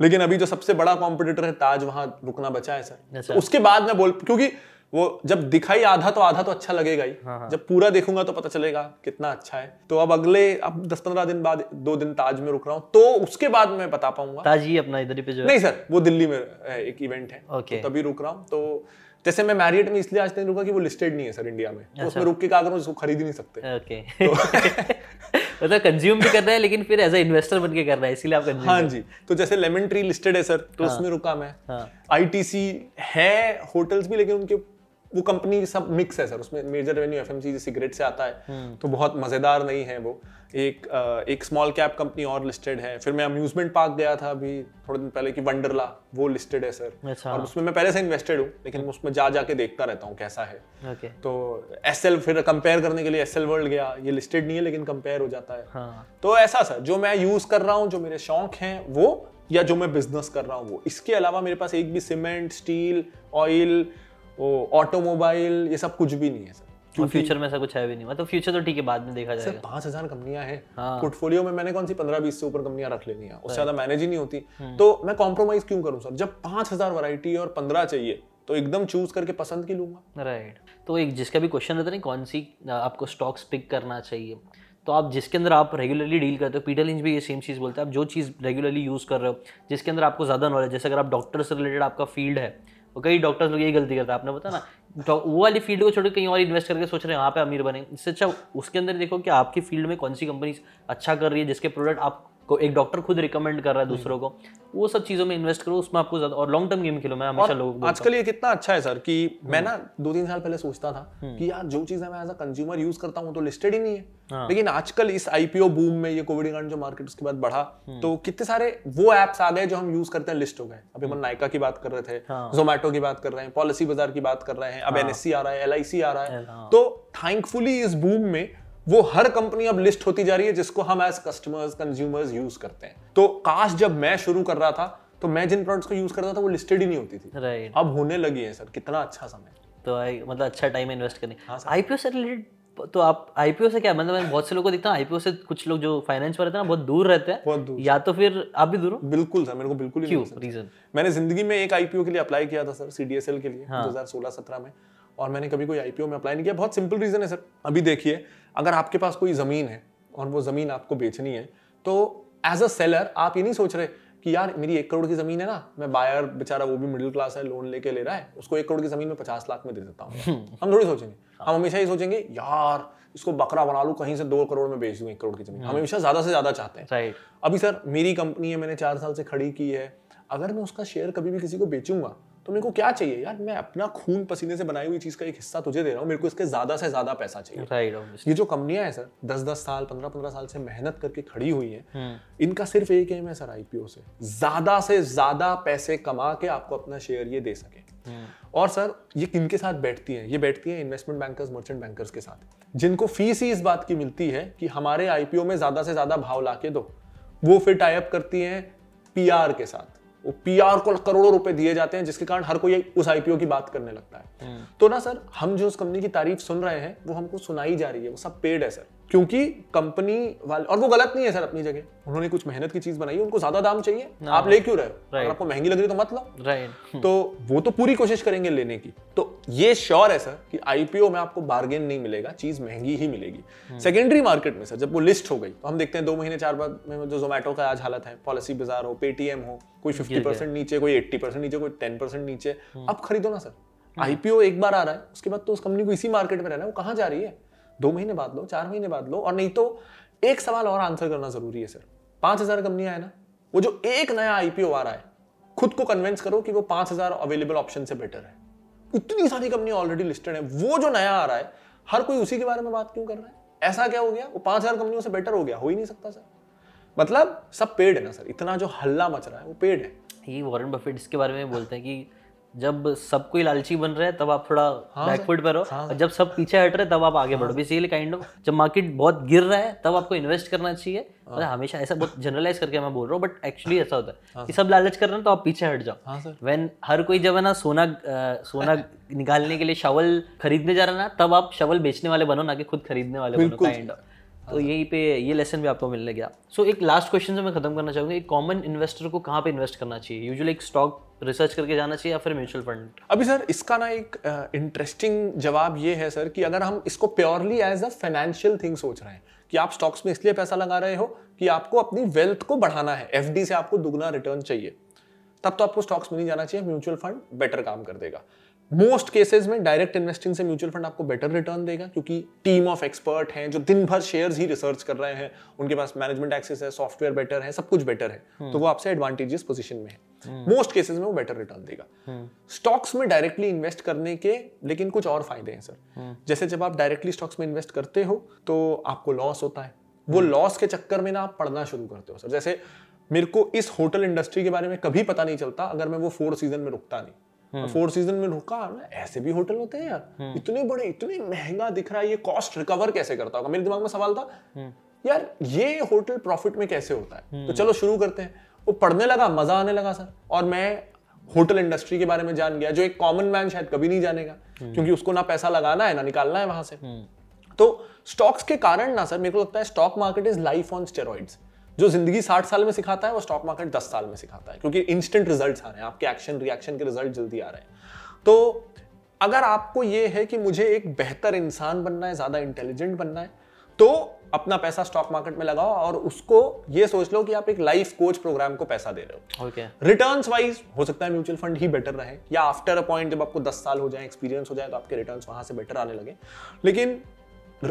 लेकिन अभी जो सबसे बड़ा कॉम्पिटिटर है ताज, वहां रुकना बचा है सर, तो उसके बाद मैं बोल, क्योंकि वो जब दिखाई आधा तो अच्छा लगेगा ही, जब पूरा देखूंगा तो पता चलेगा कितना अच्छा है। तो अब अगले 10-15 दिन बाद 2 दिन ताज में रुक रहा हूँ, तो उसके बाद मैं बता पाऊंगा। ताज ही अपना इधर पे जो नहीं सर, वो दिल्ली में एक इवेंट है तो तभी रुक रहा हूँ। तो जैसे मैं मैरियट में इसलिए आज तक रुका कि वो लिस्टेड नहीं है सर इंडिया में, तो उसमें रुक के क्या करूं, उसको खरीद ही नहीं सकते, मतलब कंज्यूम भी करना है लेकिन फिर एज ए इन्वेस्टर बन के करना है, इसीलिए आप कंज्यूम। हाँ जी, तो जैसे लेमन ट्री लिस्टेड है सर, तो उसमें रुका मैं। आईटीसी है होटल्स भी, लेकिन उनके वो कंपनी सब मिक्स है सर, उसमें मेजर रेवेन्यू एफएमसीजी सिगरेट से आता है, तो बहुत मजेदार नहीं है वो। एक स्मॉल कैप कंपनी और लिस्टेड है। फिर मैं अम्यूजमेंट पार्क गया था अभी थोड़े दिन पहले कि वंडरला, वो लिस्टेड है सर, और उसमें मैं पहले से इन्वेस्टेड हूँ, लेकिन उसमें जाके देखता रहता हूँ कैसा है। तो एसएल, फिर कंपेयर करने के लिए एसएल वर्ल्ड गया, ये लिस्टेड नहीं है लेकिन कंपेयर हो जाता है। तो ऐसा सर, जो मैं यूज कर रहा हूँ, जो मेरे शौक हैं वो, या जो मैं बिजनेस कर रहा हूँ वो, इसके अलावा मेरे पास एक भी सीमेंट, स्टील, ऑयल, ऑटोमोबाइल, ये सब कुछ भी नहीं है सर। फ्यूचर में ऐसा कुछ है भी नहीं, मतलब फ्यूचर तो ठीक है बाद में देखा जाएगा। 5000 कंपनियां हैं पोर्टफोलियो में, मैंने कौन सी 15-20 से ऊपर कंपनियां रख लेनी है, उससे ज्यादा मैनेज ही नहीं होती, तो मैं कॉम्प्रोमाइज क्यों करूं सर, जब 5000 वैरायटी और 15 चाहिए तो एकदम चूज करके पसंद की लूंगा। राइट, तो एक जिसका भी क्वेश्चन रहता है कौन सी आपको स्टॉक्स पिक करना चाहिए, तो आप जिसके अंदर आप रेगुलरली डील करते हो, पीटर लिंच भी ये सेम चीज़ बोलते हैं, आप जो चीज़ रेगुलरली यूज़ कर रहे हो, जिसके अंदर आपको ज़्यादा नॉलेज, जैसे अगर आप डॉक्टर से रिलेटेड आपका फील्ड है, और कई डॉक्टर्स लोग यही गलती करते हैं, आपने पता ना, वो वाली फील्ड को छोड़ के कहीं और इन्वेस्ट करके सोच रहे हैं यहाँ पे अमीर बने, इससे अच्छा उसके अंदर देखो कि आपकी फील्ड में कौन सी कंपनी अच्छा कर रही है, जिसके प्रोडक्ट आपको एक डॉक्टर खुद रिकमेंड कर रहा है दूसरों को, वो सब चीज़ों में इन्वेस्ट करो, उसमें आपको ज़्यादा, और लॉन्ग टर्म गेम खेलो। मैं हमेशा लोगों को, आजकल ये कितना अच्छा है सर कि मैं ना 2-3 साल पहले सोचता था कि यार जो चीज़ें मैं एज अ कंज्यूमर यूज करता हूँ तो लिस्टेड ही नहीं है, लेकिन आजकल इस आईपीओ बूम में, ये कोविड कारण जो मार्केट उसके बाद बढ़ा, तो कितने सारे वो एप्स आ गए जो हम यूज करते हैं, लिस्ट हो गए। अभी हम नायका की बात कर रहे थे, जोमेटो की बात कर रहे हैं, पॉलिसी बाजार की बात कर रहे हैं, अब NSE आ रहा है, LIC आ रहा है, तो थैंकफुली इस बूम में वो हर कंपनी अब लिस्ट होती जा रही है जिसको हम एज कस्टमर्स, कंज्यूमर्स यूज करते हैं। तो काश जब मैं शुरू कर रहा था तो मैं जिन प्रोडक्ट्स को यूज करता था वो लिस्टेड ही नहीं होती थी, अब होने लगी है सर, कितना अच्छा समय, तो मतलब अच्छा टाइम इन्वेस्ट करने। आईपीओ से रिलेटेड तो आप आईपीओ से क्या मतलब, मैं बहुत से लोगों को देखता हूँ आईपीओ से कुछ लोग जो फाइनेंस पर रहते हैं ना बहुत दूर रहते हैं, या तो फिर आप भी दूर हो? बिल्कुल सर, मेरे को बिल्कुल ही नहीं रीजन। मैंने जिंदगी में एक आईपीओ के लिए अप्लाई किया था सर, सीडीएसएल के लिए 2016-17 में, और मैंने कभी कोई आईपीओ में अप्लाई नहीं किया। बहुत सिंपल रीजन है सर, अभी देखिए अगर आपके पास कोई जमीन है और वो जमीन आपको बेचनी है तो एज अ सेलर आप ये नहीं सोच रहे कि यार मेरी 1 करोड़ की जमीन है ना, मैं बायर बेचारा वो भी मिडिल क्लास है लोन लेके ले रहा है, उसको 1 करोड़ की जमीन में 50 लाख में दे देता हूँ। हम थोड़ी सोचेंगे, हम हमेशा ये सोचेंगे यार इसको बकरा बना लूं कहीं से 2 करोड़ में बेच दूं 1 करोड़ की जमीन, हम हमेशा ज्यादा से ज्यादा चाहते हैं। राइट। अभी सर मेरी कंपनी है, मैंने 4 साल से खड़ी की है, अगर मैं उसका शेयर कभी भी किसी को बेचूंगा तो मेरे को क्या चाहिए यार, मैं अपना खून पसीने से बनाई हुई चीज का एक हिस्सा तुझे दे रहा हूँ, मेरे को इसके ज्यादा से ज्यादा पैसा चाहिए। right, ये जो कंपनियां हैं सर 10-10 साल 15-15 साल से मेहनत करके खड़ी हुई हैं, इनका सिर्फ एक एम है सर, आईपीओ से ज्यादा पैसे कमा के आपको अपना शेयर ये दे सके। और सर ये किनके साथ बैठती है, ये बैठती है इन्वेस्टमेंट बैंकर्स, मर्चेंट बैंकर्स के साथ, जिनको फीस ही इस बात की मिलती है कि हमारे आईपीओ में ज्यादा से ज्यादा भाव ला के दो। वो फिर टाई अप करती है पीआर के साथ, वो पीआर को करोड़ों रुपए दिए जाते हैं, जिसके कारण हर कोई उस आईपीओ की बात करने लगता है। तो ना सर हम जो उस कंपनी की तारीफ सुन रहे हैं वो हमको सुनाई जा रही है, वो सब पेड है सर, क्योंकि कंपनी वाले, और वो गलत नहीं है सर अपनी जगह, उन्होंने कुछ मेहनत की चीज बनाई, उनको ज्यादा दाम चाहिए, आप ले क्यों रहे हो? अगर आपको महंगी लग रही तो मत लो। राइट। तो वो तो पूरी कोशिश करेंगे लेने की। तो ये श्योर है सर कि आईपीओ में आपको बार्गेन नहीं मिलेगा, चीज महंगी ही मिलेगी। सेकेंडरी मार्केट में सर जब वो लिस्ट हो गई तो हम देखते हैं 2 महीने 4 बाद में जो जोमेटो का आज हालत है, पॉलिसी बाजार हो, पेटीएम हो, कोई 50% नीचे, कोई 80% नीचे, कोई 10% नीचे। अब खरीदो ना सर, आईपीओ एक बार आ रहा है, उसके बाद तो उस कंपनी को इसी मार्केट में रहना है, वो कहां जा रही है? 2 महीने बाद लो, 4 महीने बाद लो। और नहीं तो एक सवाल और आंसर करना जरूरी है सर, 5,000 कंपनियां है ना, वो जो एक नया आईपीओ आ रहा है खुद को कन्विंस करो कि वो 5,000 अवेलेबल ऑप्शन से बेटर है। इतनी सारी कंपनियां ऑलरेडी लिस्टेड है, वो जो नया आ रहा है हर कोई उसी के बारे में बात क्यों कर रहा है? ऐसा क्या हो गया वो 5,000 कंपनियों से बेटर हो गया? हो ही नहीं सकता सर, मतलब सब पेड़ है ना सर, इतना जो हल्ला मच रहा है वो पेड़ है। ये वॉरेन बफेट इसके बारे में बोलते हैं कि जब सब कोई लालची बन रहा है तब आप थोड़ा बैकफुट पर हो, जब सब पीछे हट रहे तब आप आगे बढ़ो। बेसिकली काइंड ऑफ जब मार्केट बहुत गिर रहा है तब आपको इन्वेस्ट करना चाहिए। मतलब हमेशा ऐसा बहुत जनरलाइज करके मैं बोल रहा हूँ, बट एक्चुअली ऐसा होता है कि सब लालच कर रहे हैं तो आप पीछे हट जाओ। व्हेन हर कोई जब है ना सोना निकालने के लिए शवल खरीदने जा रहा है ना, तब आप शवल बेचने वाले बनो, ना कि खुद खरीदने वाले बनो। काइंड ऑफ तो यही पे ये लेसन भी आपको मिलने गया। सो एक लास्ट क्वेश्चन से मैं खत्म करना चाहूंगा, एक कॉमन इन्वेस्टर को कहाँ पे इन्वेस्ट करना चाहिए? यूजुअली एक स्टॉक रिसर्च करके जाना चाहिए या फिर म्यूचुअल फंड? अभी सर इसका ना एक इंटरेस्टिंग जवाब ये है सर कि अगर हम इसको purely as a financial thing सोच रहे हैं कि आप स्टॉक्स में इसलिए पैसा लगा रहे हो कि आपको अपनी वेल्थ को बढ़ाना है, एफडी से आपको दुगना रिटर्न चाहिए, तब तो आपको स्टॉक्स में नहीं जाना चाहिए, म्यूचुअल फंड बेटर काम कर देगा। मोस्ट केसेस में डायरेक्ट इन्वेस्टिंग से म्यूचुअल फंड आपको बेटर रिटर्न देगा, क्योंकि टीम ऑफ एक्सपर्ट हैं जो दिन भर शेयर्स ही रिसर्च कर रहे हैं, उनके पास मैनेजमेंट एक्सेस है, सॉफ्टवेयर बेटर है, सब कुछ बेटर है, तो वो आपसे एडवांटेजियस पोजीशन में है। मोस्ट केसेस में वो बेटर रिटर्न देगा। स्टॉक्स में डायरेक्टली इन्वेस्ट करने के लेकिन कुछ और फायदे हैं सर। जैसे जब आप डायरेक्टली स्टॉक्स में इन्वेस्ट करते हो तो आपको लॉस होता है, वो लॉस के चक्कर में ना आप पढ़ना शुरू करते हो सर। जैसे मेरे को इस होटल इंडस्ट्री के बारे में कभी पता नहीं चलता अगर मैं वो 4 सीजन में रुकता नहीं। 4 सीजन में रुका, ऐसे भी होटल होते हैं यार, इतने बड़े, इतने महंगा दिख रहा है, ये कॉस्ट रिकवर कैसे करता होगा? मेरे दिमाग में सवाल था यार ये होटल प्रॉफिट में कैसे होता है, तो चलो शुरू करते हैं। वो पढ़ने लगा, मजा आने लगा सर, और मैं होटल इंडस्ट्री के बारे में जान गया जो एक कॉमन मैन शायद कभी नहीं जानेगा, क्योंकि उसको ना पैसा लगाना है ना निकालना है वहां से। तो स्टॉक्स के कारण ना सर मेरे को लगता है stock market is life on steroids. जो जिंदगी 60 साल में सिखाता है वो स्टॉक मार्केट 10 साल में सिखाता है, क्योंकि इंस्टेंट रिजल्ट्स आ रहे हैं, आपके एक्शन रिएक्शन के रिजल्ट जल्दी आ रहे हैं। तो अगर आपको ये है कि मुझे एक बेहतर इंसान बनना है, ज्यादा इंटेलिजेंट बनना है, तो अपना पैसा स्टॉक मार्केट में लगाओ और उसको ये सोच लो कि आप एक लाइफ कोच प्रोग्राम को पैसा दे रहे हो। रिटर्न्स वाइज हो सकता है म्यूचुअल फंड ही बेटर रहे, या आफ्टर अ पॉइंट जब आपको 10 साल हो जाए, एक्सपीरियंस हो जाए, तो आपके रिटर्न्स वहां से बेटर आने लगे। लेकिन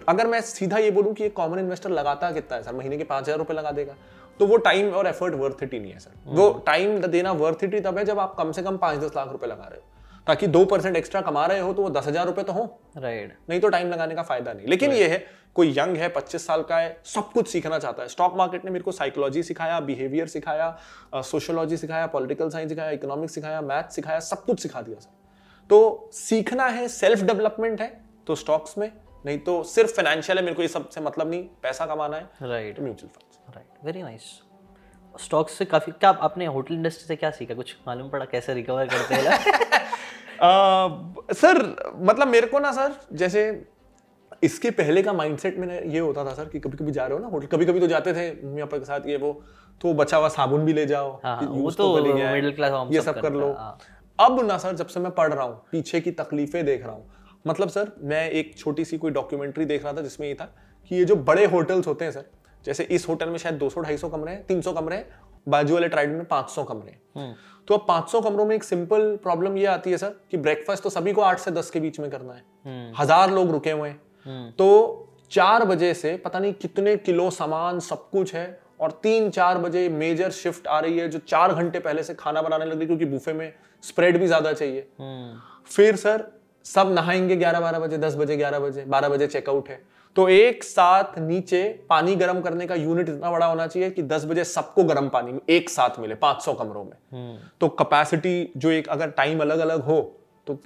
अगर मैं सीधा ये बोलूं कि कॉमन इन्वेस्टर लगाता कितना है सर, महीने के 5,000 रुपए लगा देगा, तो वो टाइम और एफर्ट वर्थ इट ही नहीं है सर। वो टाइम देना वर्थ इट ही तब है जब आप कम से कम 5-10 लाख रुपए लगा रहे हो, ताकि 2% एक्स्ट्रा कमा रहे हो तो वो 10,000 रुपए तो हो। राइट। नहीं तो टाइम लगाने का फायदा नहीं। लेकिन ये है कोई यंग है, 25 साल का है, सब कुछ सीखना चाहता है, स्टॉक मार्केट ने मेरे को साइकोलॉजी सिखाया, बिहेवियर सिखाया, सोशियोलॉजी सिखाया, पॉलिटिकल साइंस सिखाया, इकोनॉमिक्स सिखाया, मैथ्स सिखाया, सब कुछ सिखा दिया सर। तो सीखना है, सेल्फ डेवलपमेंट है तो स्टॉक्स में, नहीं तो सिर्फ फाइनेंशियल है मेरे को ये सब से मतलब नहीं, पैसा कमाना है। Right. Mutual funds. Right, very nice. Stocks से काफी क्या आपने होटल इंडस्ट्री से क्या सीखा, कुछ मालूम पड़ा कैसे रिकवर करते हैं? सर मतलब मेरे को ना सर जैसे इसके पहले का माइंडसेट में ये होता था सर कि कभी कभी जा रहे हो ना होटल, कभी कभी तो जाते थे मम्मी पापा के साथ, ये वो तो बचा हुआ साबुन भी ले जाओ, वो तो मिडिल क्लास ये सब कर लो। अब ना सर जब से मैं पढ़ रहा हूँ पीछे की तकलीफें देख रहा हूँ, मतलब सर मैं एक छोटी सी कोई डॉक्यूमेंट्री देख रहा था जिसमें ये था कि ये जो बड़े होटल्स होते हैं सर, जैसे इस होटल में शायद 200-250 कमरे हैं, 300 कमरे हैं, बाजू वाले ट्राइड में 500 कमरे हैं। तो अब 500 कमरों में एक सिंपल प्रॉब्लम ये आती है सर कि ब्रेकफास्ट तो सभी को 8 से 10 के बीच में करना है, 1000 लोग रुके हुए हैं, तो 4 बजे से पता नहीं कितने किलो सामान सब कुछ है, और 3-4 बजे मेजर शिफ्ट आ रही है जो 4 घंटे पहले से खाना बनाने लग रही, क्योंकि बुफे में स्प्रेड भी ज्यादा चाहिए। फिर सर सब नहाएंगे 11-12 बजे, 10 बजे, 11 बजे, 12 बजे चेकआउट है। तो एक साथ नीचे पानी गर्म करने का यूनिट इतना बड़ा होना चाहिए कि 10 बजे सबको गर्म पानी एक साथ मिले 500 कमरों में। तो कैपेसिटी जो एक अगर टाइम अलग अलग हो तो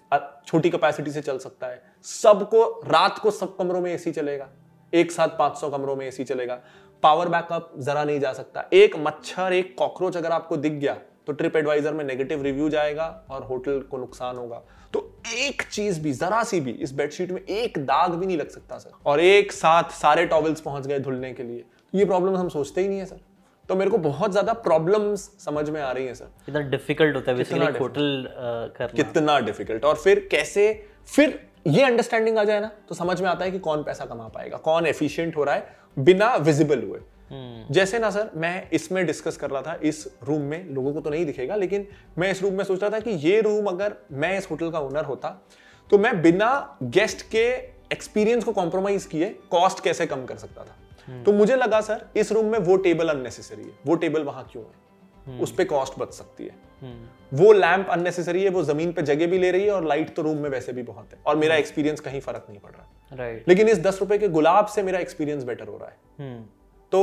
छोटी कैपेसिटी से चल सकता है। सबको रात को सब कमरों में एसी चलेगा, एक साथ 500 कमरों में एसी चलेगा। पावर बैकअप जरा नहीं जा सकता, एक मच्छर एक कॉकरोच अगर आपको दिख गया तो ट्रिप एडवाइजर में नेगेटिव रिव्यू जाएगा और होटल को नुकसान होगा। तो एक चीज भी जरा सी भी इस बेडशीट में एक दाग भी नहीं लग सकता सर, और एक साथ सारे टॉवेल्स पहुंच गए धुलने के लिए। ये प्रॉब्लम हम सोचते ही नहीं है सर। तो मेरे को बहुत ज्यादा प्रॉब्लम्स समझ में आ रही है सर, कितना डिफिकल्ट होता है बेसिकली होटल करना, कितना डिफिकल्ट। और फिर कैसे फिर ये अंडरस्टैंडिंग आ जाए ना तो समझ में आता है कि कौन पैसा कमा पाएगा, कौन एफिशिएंट हो रहा है बिना विजिबल हुए। जैसे ना सर मैं इसमें डिस्कस कर रहा था, इस रूम में लोगों को तो नहीं दिखेगा लेकिन मैं इस रूम में सोच रहा था कि ये रूम अगर मैं इस होटल का ओनर होता तो मैं बिना गेस्ट के एक्सपीरियंस को कॉम्प्रोमाइज किए कॉस्ट कैसे कम कर सकता था। तो मुझे लगा सर इस रूम में वो टेबल अननेसेसरी है, वो टेबल वहां क्यों है, उस पर कॉस्ट बच सकती है। वो लैंप अननेसेसरी है, वो जमीन पे जगह भी ले रही है, और लाइट तो रूम में वैसे भी बहुत है, और मेरा एक्सपीरियंस कहीं फर्क नहीं पड़ रहा है। लेकिन इस 10 रुपए के गुलाब से मेरा एक्सपीरियंस बेटर हो रहा है, तो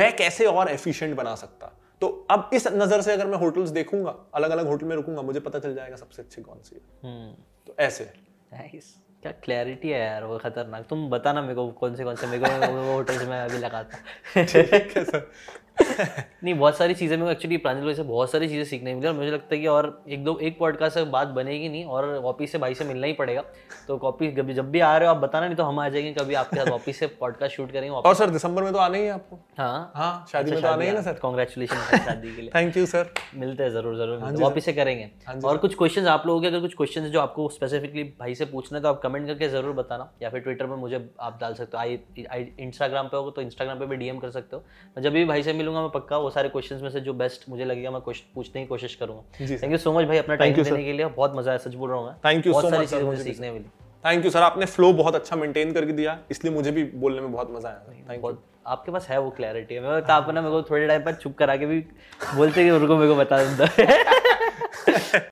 मैं कैसे और एफिशिएंट बना सकता। तो अब इस नजर से अगर मैं होटल्स देखूंगा, अलग अलग होटल में रुकूंगा, मुझे पता चल जाएगा सबसे अच्छी कौन सी है। तो ऐसे नाइस, क्या क्लैरिटी है यार, वो खतरनाक। तुम बताना मेरे को कौन से मेरे को होटल्स में अभी लगाता ठीक है सर नहीं, बहुत सारी चीज़ें मेरे को एक्चुअली प्रांजल से बहुत सारी चीज़ें सीखने मिली, और मुझे लगता है कि और एक पॉडकास्ट से बात बनेगी नहीं, और वापिस से भाई से मिलना ही पड़ेगा। तो कॉपी जब भी आ रहे हो आप बताना, नहीं तो हम आ जाएंगे कभी आपके साथ वापिस से पॉडकास्ट शूट करेंगे। और सर दिसंबर में तो आना ही है आपको। हाँ हाँ, शादी में तो आना ही है ना सर। कांग्रेचुलेशन शादी के लिए, थैंक यू सर। मिलते हैं जरूर जरूर, वापिस से करेंगे। और कुछ क्वेश्चन आप लोगों के, अगर कुछ क्वेश्चन जो आपको स्पेसिफिकली भाई से पूछना है तो आप कमेंट करके जरूर बताना, या फिर ट्विटर पर मुझे आप डाल सकते हो, इंस्टाग्राम पे हो तो इंस्टाग्राम पे भी डीएम कर सकते हो। जब भी भाई से लूंगा मैं पक्का वो सारे क्वेश्चंस में से जो बेस्ट मुझे लगेगा मैं पूछने की कोशिश करूंगा। थैंक यू सो मच भाई अपना टाइम देने के लिए, बहुत मजा आया, सच बोल रहा हूं मैं। Thank you so much sir, मुझे सीखने मिली। थैंक यू सर, आपने फ्लो बहुत अच्छा मेंटेन करके दिया, इसलिए मुझे भी बोलने में बहुत मजा आया। थैंक यू, आपके पास है वो क्लैरिटी है। मैं आप ना मेरे को थोड़े टाइम पर चुप करा के भी बोलते कि उनको मेरे को बता दूंगा